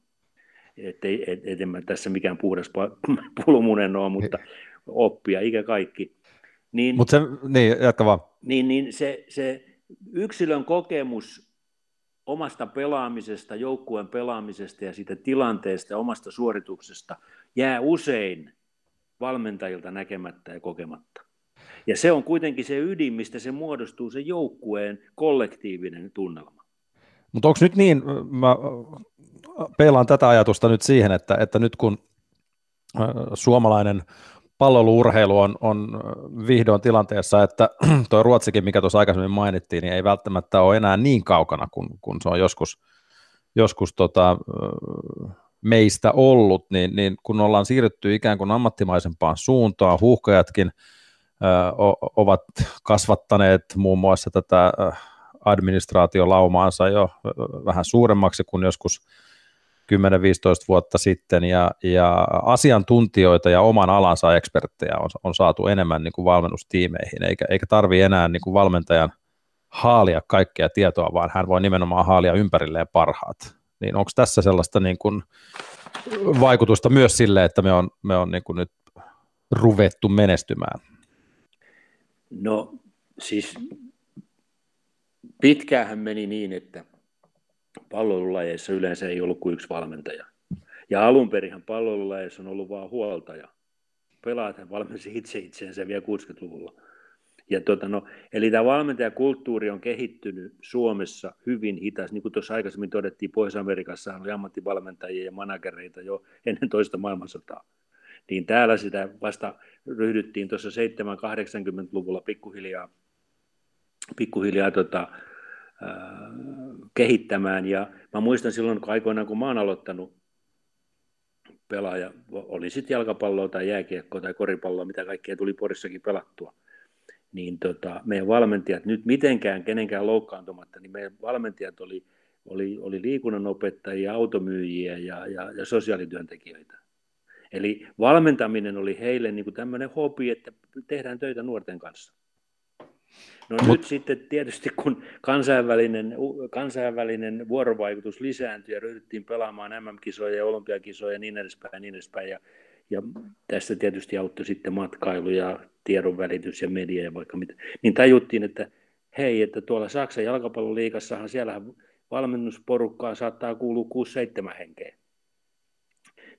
Että et, et en mä tässä mikään puhdas pulmunen ole, mutta oppia ikä kaikki. Niin, Mut se, niin, jatka vaan. Niin, niin se, se yksilön kokemus omasta pelaamisesta, joukkueen pelaamisesta ja siitä tilanteesta ja omasta suorituksesta jää usein valmentajilta näkemättä ja kokematta. Ja se on kuitenkin se ydin, mistä se muodostuu, se joukkueen kollektiivinen tunnelma. Mutta onko nyt niin, mä peilaan tätä ajatusta nyt siihen, että, että nyt kun suomalainen palloluurheilu on, on vihdoin tilanteessa, että tuo Ruotsikin, mikä tuossa aikaisemmin mainittiin, niin ei välttämättä ole enää niin kaukana, kun, kun se on joskus, joskus tota, meistä ollut, niin, niin kun ollaan siirrytty ikään kuin ammattimaisempaan suuntaan, huuhkajatkin ö, ovat kasvattaneet muun muassa tätä administraatiolaumaansa jo vähän suuremmaksi kuin joskus kymmenen viisitoista vuotta sitten, ja, ja asiantuntijoita ja oman alansa eksperttejä on, on saatu enemmän niin kuin valmennustiimeihin, eikä, eikä tarvitse enää niin kuin valmentajan haalia kaikkea tietoa, vaan hän voi nimenomaan haalia ympärilleen parhaat. Niin onko tässä sellaista niin kuin vaikutusta myös sille, että me on, me on niin kuin nyt ruvettu menestymään? No siis pitkäänhän meni niin, että palloilulajeissa yleensä ei ollut kuin yksi valmentaja. Ja alunperinhan palloilulajeissa on ollut vain huoltaja. Pelaathan valmensi itse itseensä vielä kuusikymmentäluvulla. Ja tota no, eli tämä valmentajakulttuuri on kehittynyt Suomessa hyvin hitaasti. Niin kuin tuossa aikaisemmin todettiin, Pohjois-Amerikassa oli ammattivalmentajia ja managereita jo ennen toista maailmansotaa. Niin täällä sitä vasta ryhdyttiin tuossa seitsemänkymmentä-kahdeksankymmentäluvulla pikkuhiljaa, pikkuhiljaa tota, kehittämään, ja mä muistan silloin, kun aikoinaan, kun mä oon aloittanut pelaaja, oli sitten jalkapalloa tai jääkiekkoa tai koripalloa, mitä kaikkea tuli Porissakin pelattua, niin tota, meidän valmentajat, nyt mitenkään kenenkään loukkaantumatta, niin meidän valmentajat oli, oli, oli liikunnanopettajia, automyyjiä ja, ja, ja sosiaalityöntekijöitä. Eli valmentaminen oli heille niin kuin tämmöinen hobi, että tehdään töitä nuorten kanssa. No Mut. Nyt sitten tietysti, kun kansainvälinen, kansainvälinen vuorovaikutus lisääntyi ja ryhdyttiin pelaamaan M M-kisoja ja olympiakisoja ja niin edespäin ja niin edespäin. Ja, ja tästä tietysti auttoi sitten matkailu ja tiedonvälitys ja media ja vaikka mitä. Niin tajuttiin, että hei, että tuolla Saksan jalkapalloliigassahan siellä valmennusporukkaan saattaa kuulua kuusi seitsemän henkeä.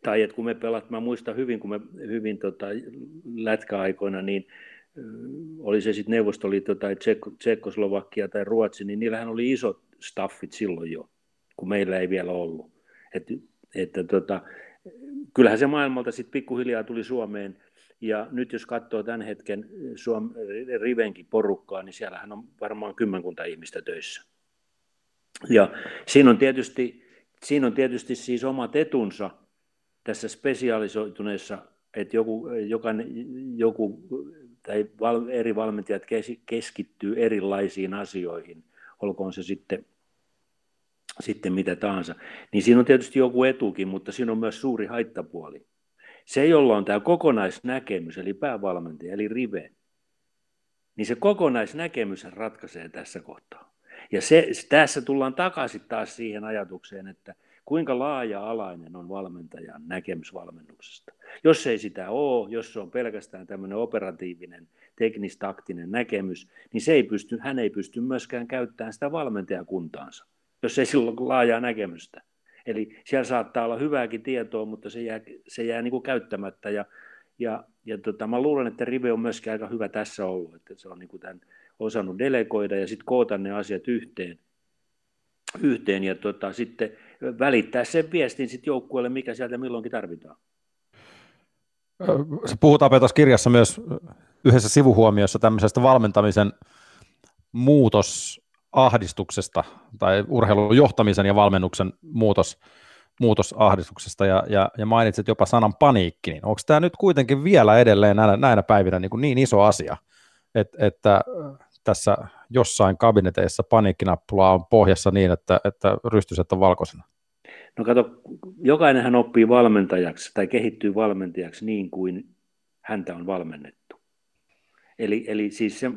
Tai että kun me pelat, mä muistan hyvin, kun me hyvin tota, lätkäaikoina, niin oli se sitten Neuvostoliitto tai Tsekkoslovakia tai Ruotsi, niin niillähän oli isot staffit silloin jo, kun meillä ei vielä ollut. Et, että tota, kyllähän se maailmalta sitten pikkuhiljaa tuli Suomeen, ja nyt jos katsoo tämän hetken Suom- Rivenkin porukkaa, niin siellähän on varmaan kymmenkunta ihmistä töissä. Ja siinä on tietysti, siinä on tietysti siis omat etunsa tässä spesialisoituneessa, että joku, jokainen, joku tai eri valmentajat keskittyy erilaisiin asioihin, olkoon se sitten, sitten mitä tahansa. Niin siinä on tietysti joku etukin, mutta siinä on myös suuri haittapuoli. Se, jolla on tämä kokonaisnäkemys, eli päävalmentaja, eli Rive, niin se kokonaisnäkemys ratkaisee tässä kohtaa. Ja se, tässä tullaan takaisin taas siihen ajatukseen, että kuinka laaja-alainen on valmentajan näkemys valmennuksesta. Jos ei sitä ole, jos se on pelkästään tämmöinen operatiivinen, teknistaktinen näkemys, niin se ei pysty, hän ei pysty myöskään käyttämään sitä valmentajakuntaansa, jos ei silloin ole laajaa näkemystä. Eli siellä saattaa olla hyvääkin tietoa, mutta se jää, se jää niin kuin käyttämättä. Ja, ja, ja tota, mä luulen, että Rive on myöskin aika hyvä tässä ollut, että se on niin kuin tämän osannut delegoida ja sitten koota ne asiat yhteen, yhteen ja tota, sitten välittää sen viestin sitten joukkueelle, mikä sieltä milloinkin tarvitaan. Puhutaan tuossa kirjassa myös yhdessä sivuhuomiossa tämmöisestä valmentamisen muutosahdistuksesta tai urheilun johtamisen ja valmennuksen muutos, muutosahdistuksesta ja, ja, ja mainitsit jopa sanan paniikki. Niin onko tämä nyt kuitenkin vielä edelleen näinä, näinä päivinä niin, niin iso asia, että, että tässä jossain kabineteissa paniikkinappulaa on pohjassa niin, että, että rystyset on valkoisena? No kato, jokainenhan oppii valmentajaksi tai kehittyy valmentajaksi niin kuin häntä on valmennettu. Eli, eli siis se,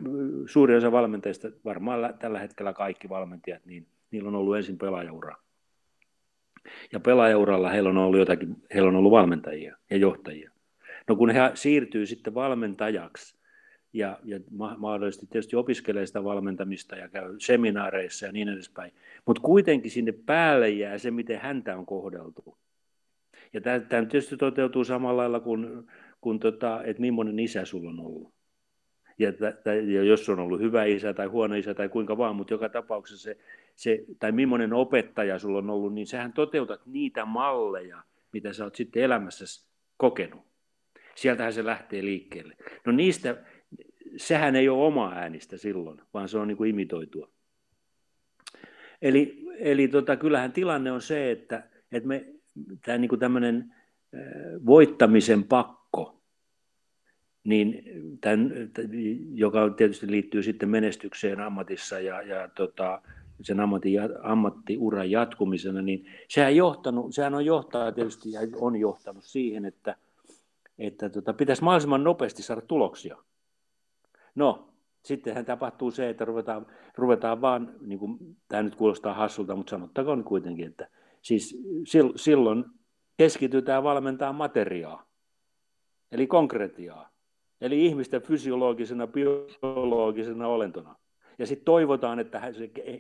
suuri osa valmentajista, varmaan tällä hetkellä kaikki valmentajat, niin niillä on ollut ensin pelaajaura. Ja pelaajauralla heillä on ollut jotakin, heillä on ollut valmentajia ja johtajia. No kun he siirtyy sitten valmentajaksi, ja, ja mahdollisesti tietysti opiskelee sitä valmentamista ja käy seminaareissa ja niin edespäin. Mutta kuitenkin sinne päälle jää se, miten häntä on kohdeltu. Ja tämä tietysti toteutuu samalla lailla kuin, kuin tota, että millainen isä sulla on ollut. Ja, tai, ja jos on ollut hyvä isä tai huono isä tai kuinka vaan, mutta joka tapauksessa se, se, tai millainen opettaja sulla on ollut, niin sähän toteutat niitä malleja, mitä sä oot sitten elämässäsi kokenut. Sieltähän se lähtee liikkeelle. No niistä... Sehän ei ole omaa äänistä silloin, vaan se on niin kuin imitoitua. Eli, eli tota, kyllähän tilanne on se, että, että me, tämä niin kuin tämmöinen voittamisen pakko, niin tämän, joka tietysti liittyy sitten menestykseen ammatissa ja, ja tota, sen ammatti, ammattiuran jatkumisena, niin sehän, johtanut, sehän on johtaa tietysti ja on johtanut siihen, että, että tota, pitäisi mahdollisimman nopeasti saada tuloksia. No, sittenhän tapahtuu se, että ruvetaan, ruvetaan vaan, niin kuin, tämä nyt kuulostaa hassulta, mutta sanottakoon kuitenkin, että siis silloin keskitytään valmentamaan materiaa, eli konkretiaa, eli ihmisten fysiologisena, biologisena olentona. Ja sitten toivotaan, että hän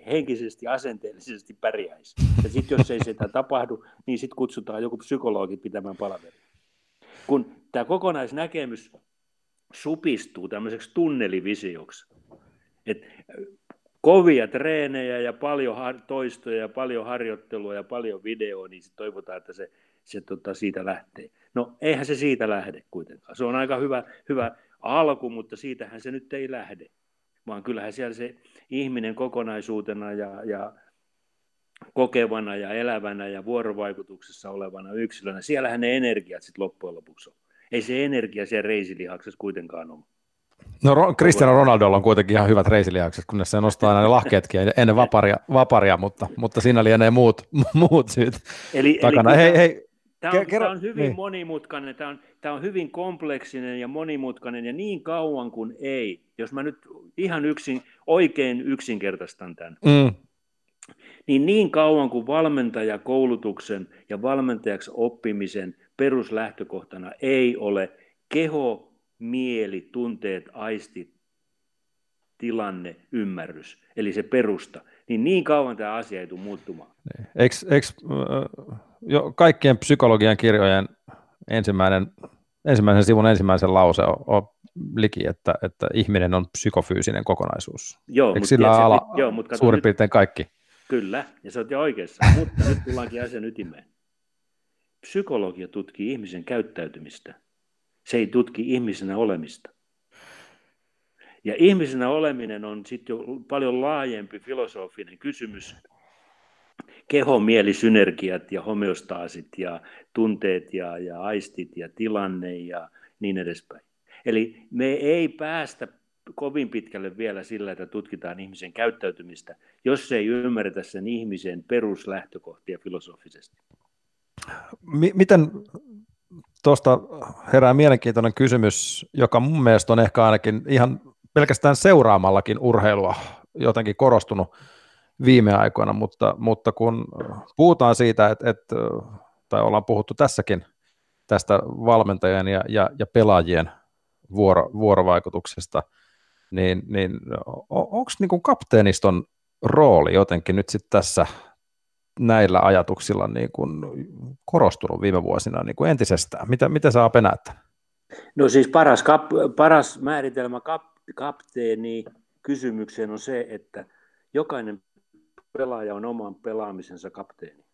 henkisesti, asenteellisesti pärjäisi. Ja sitten jos ei sitä tapahdu, niin sitten kutsutaan joku psykologi pitämään palaveria. Kun tämä kokonaisnäkemys supistuu tämmöiseksi tunnelivisioksi. Et kovia treenejä ja paljon toistoja ja paljon harjoittelua ja paljon videoa, niin sit toivotaan, että se, se tota siitä lähtee. No eihän se siitä lähde kuitenkaan. Se on aika hyvä, hyvä alku, mutta siitähän se nyt ei lähde. Vaan kyllähän siellä se ihminen kokonaisuutena ja, ja kokevana ja elävänä ja vuorovaikutuksessa olevana yksilönä, siellähän ne energiat sitten loppujen lopuksi on. Ei se energia siellä reisilihaksessa kuitenkaan ole. No Cristiano Ronaldolla on kuitenkin ihan hyvät reisilihakset, kunnes se nostaa aina ne lahkeetkin ennen vaparia, vaparia mutta, mutta siinä lienee muut, muut syyt eli, takana. Eli, hei, hei. Tämä, on, kerro, tämä on hyvin niin. monimutkainen, tämä on, tämä on hyvin kompleksinen ja monimutkainen ja niin kauan kuin ei. Jos mä nyt ihan yksin, oikein yksinkertaistan tämän, mm. niin niin kauan kuin valmentajakoulutuksen ja valmentajaksi oppimisen peruslähtökohtana ei ole keho, mieli, tunteet, aistit, tilanne, ymmärrys, eli se perusta, niin niin kauan tämä asia ei tule muuttumaan. Eikö, eikö jo kaikkien psykologian kirjojen ensimmäinen, ensimmäisen sivun ensimmäisen lause on, on liki, että, että ihminen on psykofyysinen kokonaisuus? Joo, eikö mutta sillä tietysti, ala joo, mutta suurin nyt, piirtein kaikki? Kyllä, ja sä oot jo oikeassa, mutta nyt tullaankin asian ytimeen. Psykologia tutkii ihmisen käyttäytymistä. Se ei tutki ihmisenä olemista. Ja ihmisenä oleminen on sitten jo paljon laajempi filosofinen kysymys. Keho, mieli, synergiat ja homeostaasit ja tunteet ja, ja aistit ja tilanne ja niin edespäin. Eli me ei päästä kovin pitkälle vielä sillä, että tutkitaan ihmisen käyttäytymistä, jos ei ymmärretä sen ihmisen peruslähtökohtia filosofisesti. Miten tuosta herää mielenkiintoinen kysymys, joka mun mielestä on ehkä ainakin ihan pelkästään seuraamallakin urheilua jotenkin korostunut viime aikoina, mutta, mutta kun puhutaan siitä, että, että, tai ollaan puhuttu tässäkin tästä valmentajien ja, ja, ja pelaajien vuoro, vuorovaikutuksesta, niin, niin on, onko niin kapteeniston rooli jotenkin nyt sitten tässä näillä ajatuksilla niin kuin korostunut viime vuosina niin kuin entisestään? Mitä, mitä sä Ape näet? No siis paras, kap, paras määritelmä kap, kapteeni kysymykseen on se, että jokainen pelaaja on oman pelaamisensa kapteeni.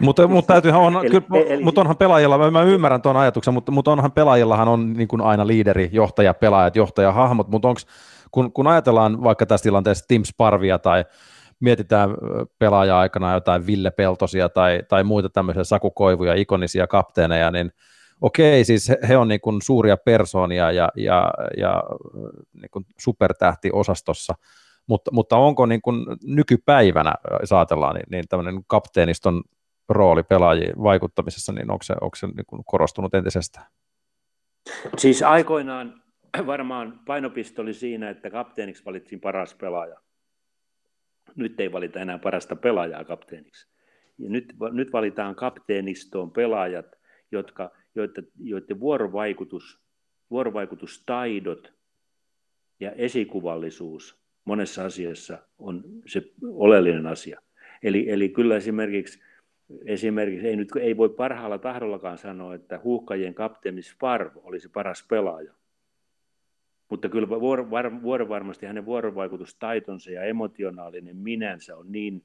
Mutta mut on, mut onhan pelaajilla, mä ymmärrän tuon ajatuksen, mutta mut onhan pelaajillahan on niin kuin aina liideri, johtaja, pelaajat, johtaja, hahmot, mutta onko, kun, kun ajatellaan vaikka tässä tilanteessa Tim Sparvia tai mietitään pelaajaa aikana jotain Ville Peltosia tai, tai muita tämmöisiä Saku Koivuja, ikonisia kapteeneja, niin okei, siis he, he on niin kuin suuria persoonia ja, ja, ja niin kuin supertähtiosastossa, mutta, mutta onko niin kuin nykypäivänä, jos ajatellaan, niin, niin tämmöinen kapteeniston rooli pelaajien vaikuttamisessa, niin onko se, onko se niin kuin korostunut entisestään? Siis aikoinaan varmaan painopiste oli siinä, että kapteeniksi valittiin paras pelaaja. Nyt ei valita enää parasta pelaajaa kapteeniksi. Ja nyt, nyt valitaan kapteenistoon pelaajat, jotka, joiden, joiden vuorovaikutus, vuorovaikutustaidot ja esikuvallisuus monessa asiassa on se oleellinen asia. Eli, eli kyllä esimerkiksi, esimerkiksi ei, nyt, ei voi parhaalla tahdollakaan sanoa, että Huuhkajien kapteeni Sparv olisi paras pelaaja. Mutta kyllä vuorovarmasti hänen vuorovaikutustaitonsa ja emotionaalinen minänsä on niin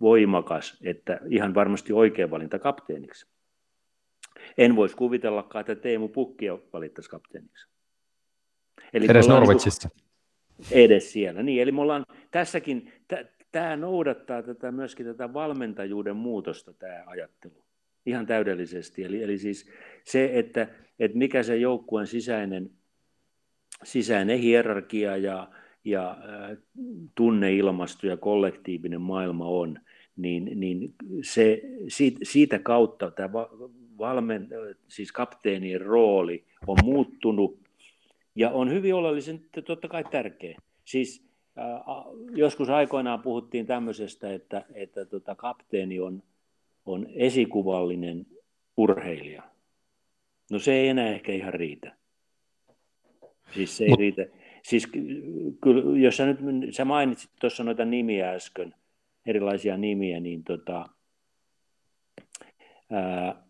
voimakas, että ihan varmasti oikea valinta kapteeniksi. En voisi kuvitellakaan, että Teemu Pukki valittaisi kapteeniksi. Eli edes Norwichista. Edes siellä. Niin, eli me ollaan tässäkin, tämä noudattaa tätä, myöskin tätä valmentajuuden muutosta, tämä ajattelu. Ihan täydellisesti. Eli, eli siis se, että, että mikä se joukkueen sisäinen sisäinen hierarkia ja, ja tunneilmasto ja kollektiivinen maailma on, niin, niin se, siitä kautta tämä valmen, siis kapteenien rooli on muuttunut ja on hyvin oleellisen totta kai tärkeä. Siis, ää, joskus aikoinaan puhuttiin tämmöisestä, että, että tota, kapteeni on, on esikuvallinen urheilija. No se ei enää ehkä ihan riitä. Siis se ei Mut. riitä. Siis kyllä, jos sä nyt, sä mainitsit tuossa noita nimiä äsken, erilaisia nimiä, niin tota, ää,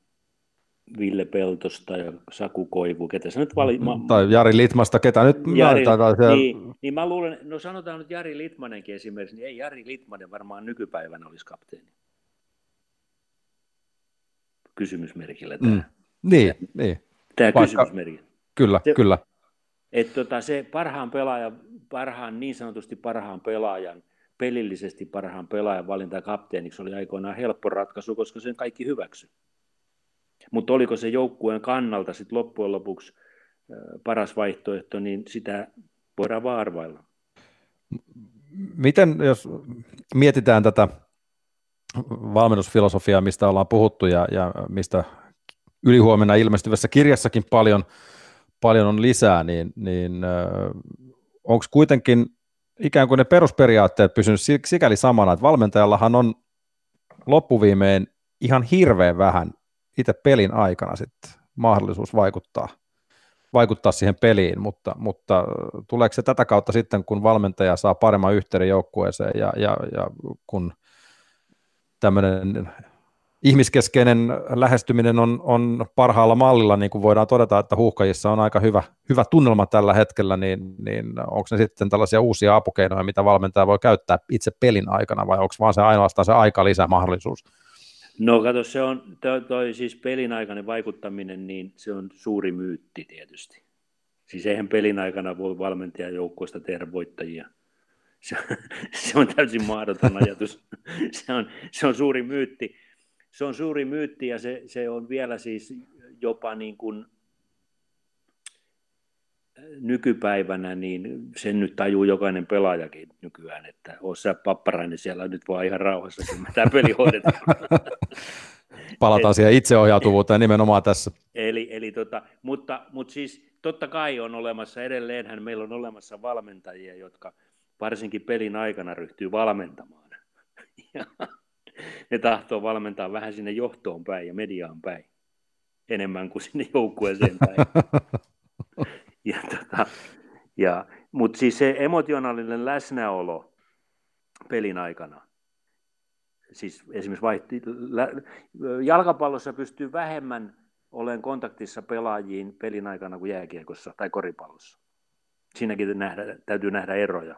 Ville Peltosta ja Saku Koivu, ketä sä nyt vali... Mä, tai Jari Litmasta, ketä nyt... Jari, mä, niin, niin mä luulen, no sanotaan nyt Jari Litmanenkin esimerkiksi, niin ei Jari Litmanen varmaan nykypäivänä olisi kapteeni. Kysymysmerkillä tämä. Mm. Niin, tämä, niin. Tämä kysymysmerkillä. Kyllä, se, kyllä. Että tota se parhaan pelaajan, parhaan, niin sanotusti parhaan pelaajan, pelillisesti parhaan pelaajan valinta kapteeniksi oli aikoinaan helppo ratkaisu, koska sen kaikki hyväksyi. Mutta oliko se joukkueen kannalta sit loppujen lopuksi paras vaihtoehto, niin sitä voidaan vaan arvailla. Miten, jos mietitään tätä valmennusfilosofiaa, mistä ollaan puhuttu ja, ja mistä ylihuomenna ilmestyvässä kirjassakin paljon, paljon on lisää, niin, niin onko kuitenkin ikään kuin ne perusperiaatteet pysynyt sikäli samana, että valmentajallahan on loppuviimein ihan hirveän vähän itse pelin aikana sitten mahdollisuus vaikuttaa, vaikuttaa siihen peliin, mutta, mutta tuleeko se tätä kautta sitten, kun valmentaja saa paremman yhteyden joukkueeseen ja, ja, ja kun tämmöinen ihmiskeskeinen lähestyminen on, on parhaalla mallilla, niin kuin voidaan todeta, että Huuhkajissa on aika hyvä, hyvä tunnelma tällä hetkellä, niin, niin onko ne sitten tällaisia uusia apukeinoja, mitä valmentaja voi käyttää itse pelin aikana, vai onko vaan se ainoastaan se aikalisämahdollisuus? No kato, se on, toi, toi siis pelin aikainen vaikuttaminen, niin se on suuri myytti tietysti. Siis eihän pelin aikana voi valmentajan joukkueesta tehdä voittajia. Se, se on täysin mahdoton ajatus. Se on, se on suuri myytti. Se on suuri myytti ja se, se on vielä siis jopa niin kuin nykypäivänä, niin sen nyt tajuu jokainen pelaajakin nykyään, että oo sä papparainen siellä nyt vaan ihan rauhassa, kun me tämä peli hoidetaan. Palataan siihen itseohjautuvuuteen nimenomaan tässä. Eli, eli tota, mutta, mutta siis totta kai on olemassa, edelleenhän meillä on olemassa valmentajia, jotka varsinkin pelin aikana ryhtyy valmentamaan. Ja ne tahtoo valmentaa vähän sinne johtoon päin ja mediaan päin, enemmän kuin sinne joukkueeseen päin. Ja tota, ja, mutta siis se emotionaalinen läsnäolo pelin aikana, siis esimerkiksi vaihti, lä, jalkapallossa pystyy vähemmän olemaan kontaktissa pelaajiin pelin aikana kuin jääkiekossa tai koripallossa. Siinäkin nähdä, täytyy nähdä eroja.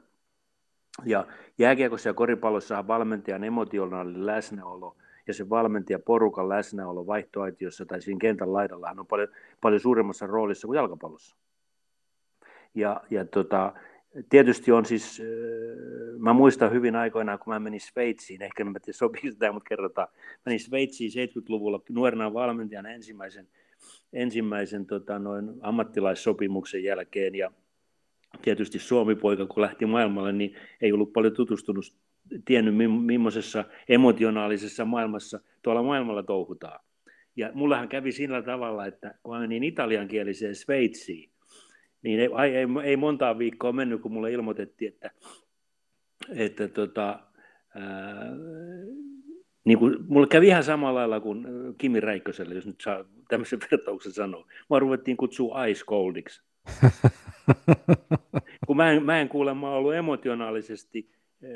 Ja jääkiekossa ja koripallossahan valmentajan emotionaalinen läsnäolo ja se valmentajaporukan läsnäolo vaihtoaitiossa tai siinä kentän laidallahan on paljon, paljon suuremmassa roolissa kuin jalkapallossa. Ja, ja tota, tietysti on siis, mä muistan hyvin aikoinaan, kun mä menin Sveitsiin, ehkä mä tiedä sopiiko sitä, mutta kerrotaan, menin Sveitsiin seitsemänkymmentäluvulla nuorena valmentajana ensimmäisen, ensimmäisen tota, noin ammattilaissopimuksen jälkeen, ja tietysti Suomi-poika, kun lähti maailmalle, niin ei ollut paljon tutustunut, tiennyt millaisessa emotionaalisessa maailmassa tuolla maailmalla touhutaan. Ja mullahan kävi sillä tavalla, että kun mä menin italiankieliseen Sveitsiin, niin ei, ei, ei montaa viikkoa mennyt, kun mulle ilmoitettiin, että, että tota, ää, niin kuin, mulle kävi ihan samalla lailla kuin Kimi Räikköselle, jos nyt saa tämmöisen vertauksen sanoa. Mä ruvettiin kutsua Ice Coldiksi. Kun mä en, mä en kuulemma ollut emotionaalisesti ää,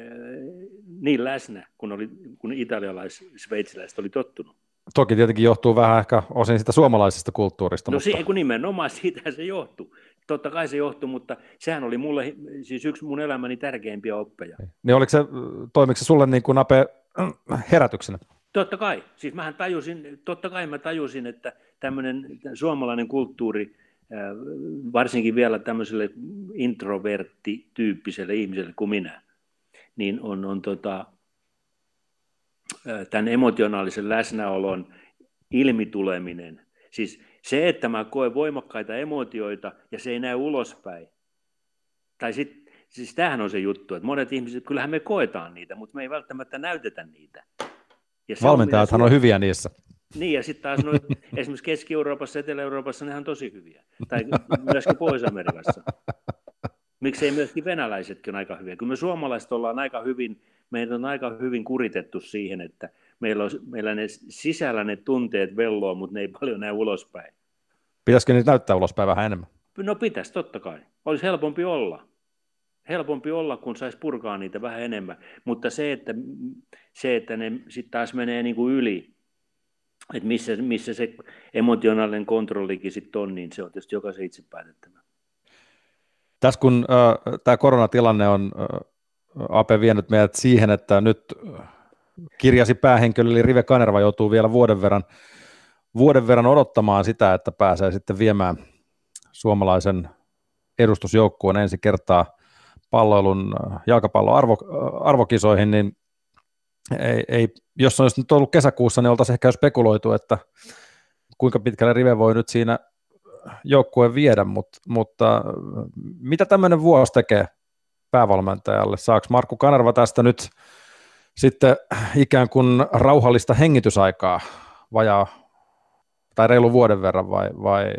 niin läsnä, kun, oli, kun italialais-sveitsiläiset oli tottunut. Toki tietenkin johtuu vähän ehkä osin sitä suomalaisesta kulttuurista. No mutta... se, kun nimenomaan siitä se johtuu. Totta kai se johtui, mutta sehän oli mulle, siis yksi mun elämäni tärkeimpiä oppeja. Niin oliko se, toimiko se sulle niin kuin nape herätyksenä? Totta kai. Siis mähän tajusin, totta kai mä tajusin, että tämmöinen suomalainen kulttuuri, varsinkin vielä tämmöiselle introvertti-tyyppiselle ihmiselle kuin minä, niin on, on tota, tämän emotionaalisen läsnäolon ilmituleminen, siis se, että mä koen voimakkaita emootioita ja se ei näy ulospäin. Tai sit, siis tämähän on se juttu, että monet ihmiset, kyllähän me koetaan niitä, mutta me ei välttämättä näytetä niitä. Ja valmentajathan on, on hyviä niissä. Niin, ja sitten taas noin, esimerkiksi Keski-Euroopassa, Etelä-Euroopassa, nehän on tosi hyviä. Tai myöskin Pohjois-Amerikassa. Miksei myöskin venäläisetkin on aika hyviä. Kun me suomalaiset ollaan aika hyvin, meitä on aika hyvin kuritettu siihen, että meillä, on, meillä ne sisällä ne tunteet velloo, mutta ne ei paljon näy ulospäin. Pitäisikö niitä näyttää ulospäin vähän enemmän? No pitäisi, totta kai. Olisi helpompi olla. Helpompi olla, kun saisi purkaa niitä vähän enemmän. Mutta se, että, se, että ne sitten taas menee niin kuin yli, että missä, missä se emotionaalinen kontrollikin sitten on, niin se on tietysti jokaisen itse päätettävä. Tässä kun äh, tämä koronatilanne on, äh, Ape vienyt meidät siihen, että nyt... Kirjasi päähenkilö, eli Rive Kanerva joutuu vielä vuoden verran, vuoden verran odottamaan sitä, että pääsee sitten viemään suomalaisen edustusjoukkueen ensi kertaa palloilun jalkapallon arvo, arvokisoihin, niin ei, ei, jos olisi nyt ollut kesäkuussa, niin oltaisiin ehkä jo spekuloitu, että kuinka pitkälle Rive voi nyt siinä joukkueen viedä, mutta, mutta mitä tämmöinen vuosi tekee päävalmentajalle? Saako Markku Kanerva tästä nyt sitten ikään kuin rauhallista hengitysaikaa vajaa tai reilu vuoden verran vai, vai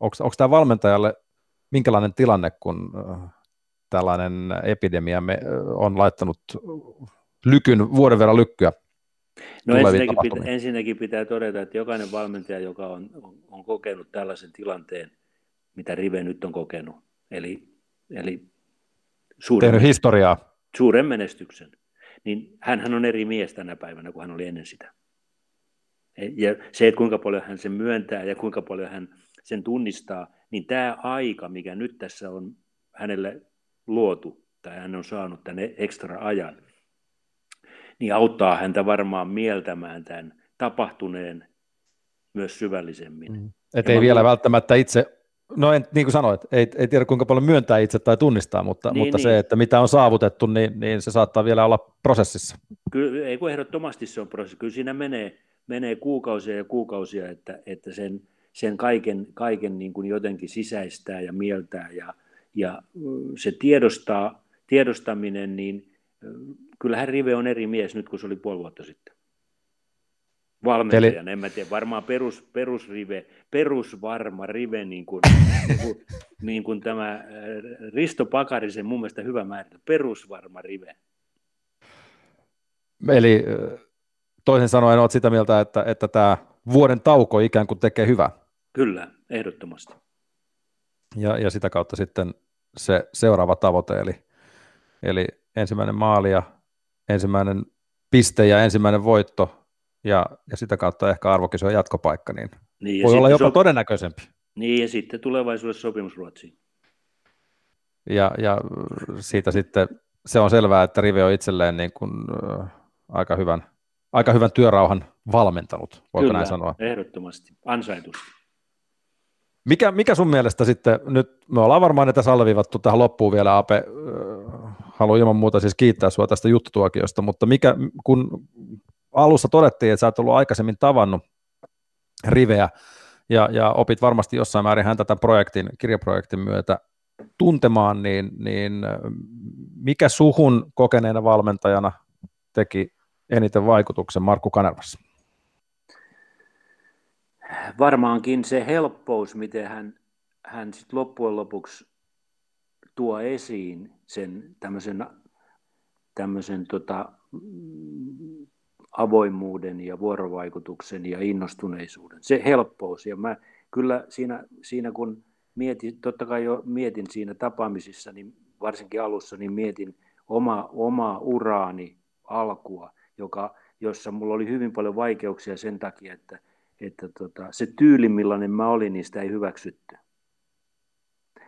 onko tämä valmentajalle minkälainen tilanne, kun tällainen epidemia me on laittanut lykyn, vuoden verran lykkyä? No ensinnäkin pitää, ensinnäkin pitää todeta, että jokainen valmentaja, joka on, on, on kokenut tällaisen tilanteen, mitä Rive nyt on kokenut, eli, eli suuren, tehnyt historiaa. Suuren menestyksen. Niin hänhän on eri mies tänä päivänä kuin hän oli ennen sitä. Ja se, että kuinka paljon hän sen myöntää ja kuinka paljon hän sen tunnistaa, niin tämä aika, mikä nyt tässä on hänelle luotu, tai hän on saanut tänne ekstra ajan, niin auttaa häntä varmaan mieltämään tämän tapahtuneen myös syvällisemmin. Mm. Että ei vielä välttämättä itse... No en, niin kuin sanoit, ei, ei tiedä kuinka paljon myöntää itse tai tunnistaa, mutta, niin, mutta niin. Se, että mitä on saavutettu, niin, niin se saattaa vielä olla prosessissa. Kyllä, ei kun ehdottomasti se on prosessi. Kyllä siinä menee, menee kuukausia ja kuukausia, että, että sen, sen kaiken, kaiken niin kuin jotenkin sisäistää ja mieltää ja, ja se tiedostaa, tiedostaminen, niin kyllähän Rive on eri mies nyt kuin se oli puoli vuotta sitten. Valmentajan, eli... en mä tiedä, varmaan perus, perusrive, perusvarma rive, niin kuin, niin kuin, niin kuin tämä Risto Pakarisen mun mielestä hyvä määrä, perusvarma rive. Eli toisin sanoen olet sitä mieltä, että, että tämä vuoden tauko ikään kuin tekee hyvää. Kyllä, ehdottomasti. Ja, ja sitä kautta sitten se seuraava tavoite, eli, eli ensimmäinen maali ja ensimmäinen piste ja ensimmäinen voitto, ja, ja sitä kautta ehkä arvokisojen jatkopaikka, niin, niin ja voi olla jopa so... todennäköisempi. Niin, ja sitten tulevaisuudessa sopimus Ruotsiin. Ja, ja siitä sitten se on selvää, että Rive on itselleen niin kuin, äh, aika, hyvän, aika hyvän työrauhan valmentanut, voiko näin sanoa? Kyllä, ehdottomasti, ansaitusti. Mikä, mikä sun mielestä sitten, nyt me ollaan varmaan tässä alleviivattu tähän loppuun vielä, Ape, äh, haluan ilman muuta siis kiittää sinua tästä juttutuokiosta, mutta mikä, kun alussa todettiin, että sä oot ollut aikaisemmin tavannut Riveä ja, ja opit varmasti jossain määrin häntä tämän projektin, kirjaprojektin myötä tuntemaan, niin, niin mikä suhun kokeneena valmentajana teki eniten vaikutuksen Markku Kanervassa? Varmaankin se helppous, miten hän, hän sit loppujen lopuksi tuo esiin sen tämmöisen, tämmöisen tota, avoimuuden ja vuorovaikutuksen ja innostuneisuuden. Se helppous. Ja mä kyllä siinä, siinä kun mietin, totta kai jo mietin siinä tapaamisissa, niin varsinkin alussa, niin mietin oma, omaa uraani alkua, joka, jossa mulla oli hyvin paljon vaikeuksia sen takia, että, että tota, se tyyli, millainen mä olin, niin sitä ei hyväksytty.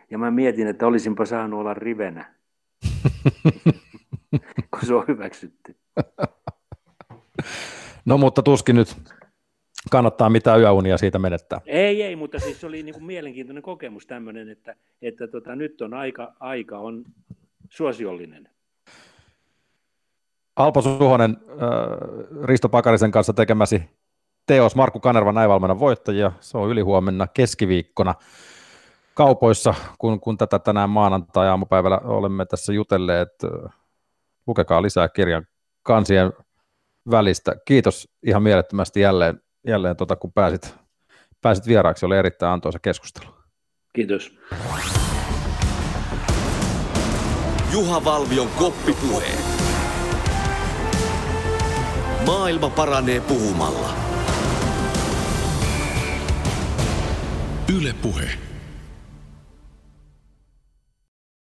Ja mä mietin, että olisinpa saanut olla Rivenä, kun se on hyväksytty. No mutta tuskin nyt kannattaa mitään yöunia siitä menettää. Ei, ei, mutta siis se oli niin kuin mielenkiintoinen kokemus tämmöinen, että, että tota, nyt on aika, aika on suosiollinen. Alpo Suhonen, äh, Risto Pakarisen kanssa tekemäsi teos Markku Kanervan Näin valmennan voittajia. Se on ylihuomenna keskiviikkona kaupoissa, kun, kun tätä tänään maanantai-aamupäivällä olemme tässä jutelleet. Lukekaa lisää kirjan kansien välistä. Kiitos ihan mielettömästi jälleen, jälleen tuota, kun pääsit, pääsit vieraaksi. Oli erittäin antoisa keskustelu. Kiitos. Juha Valvion koppipuhe. Maailma paranee puhumalla. Yle Puhe.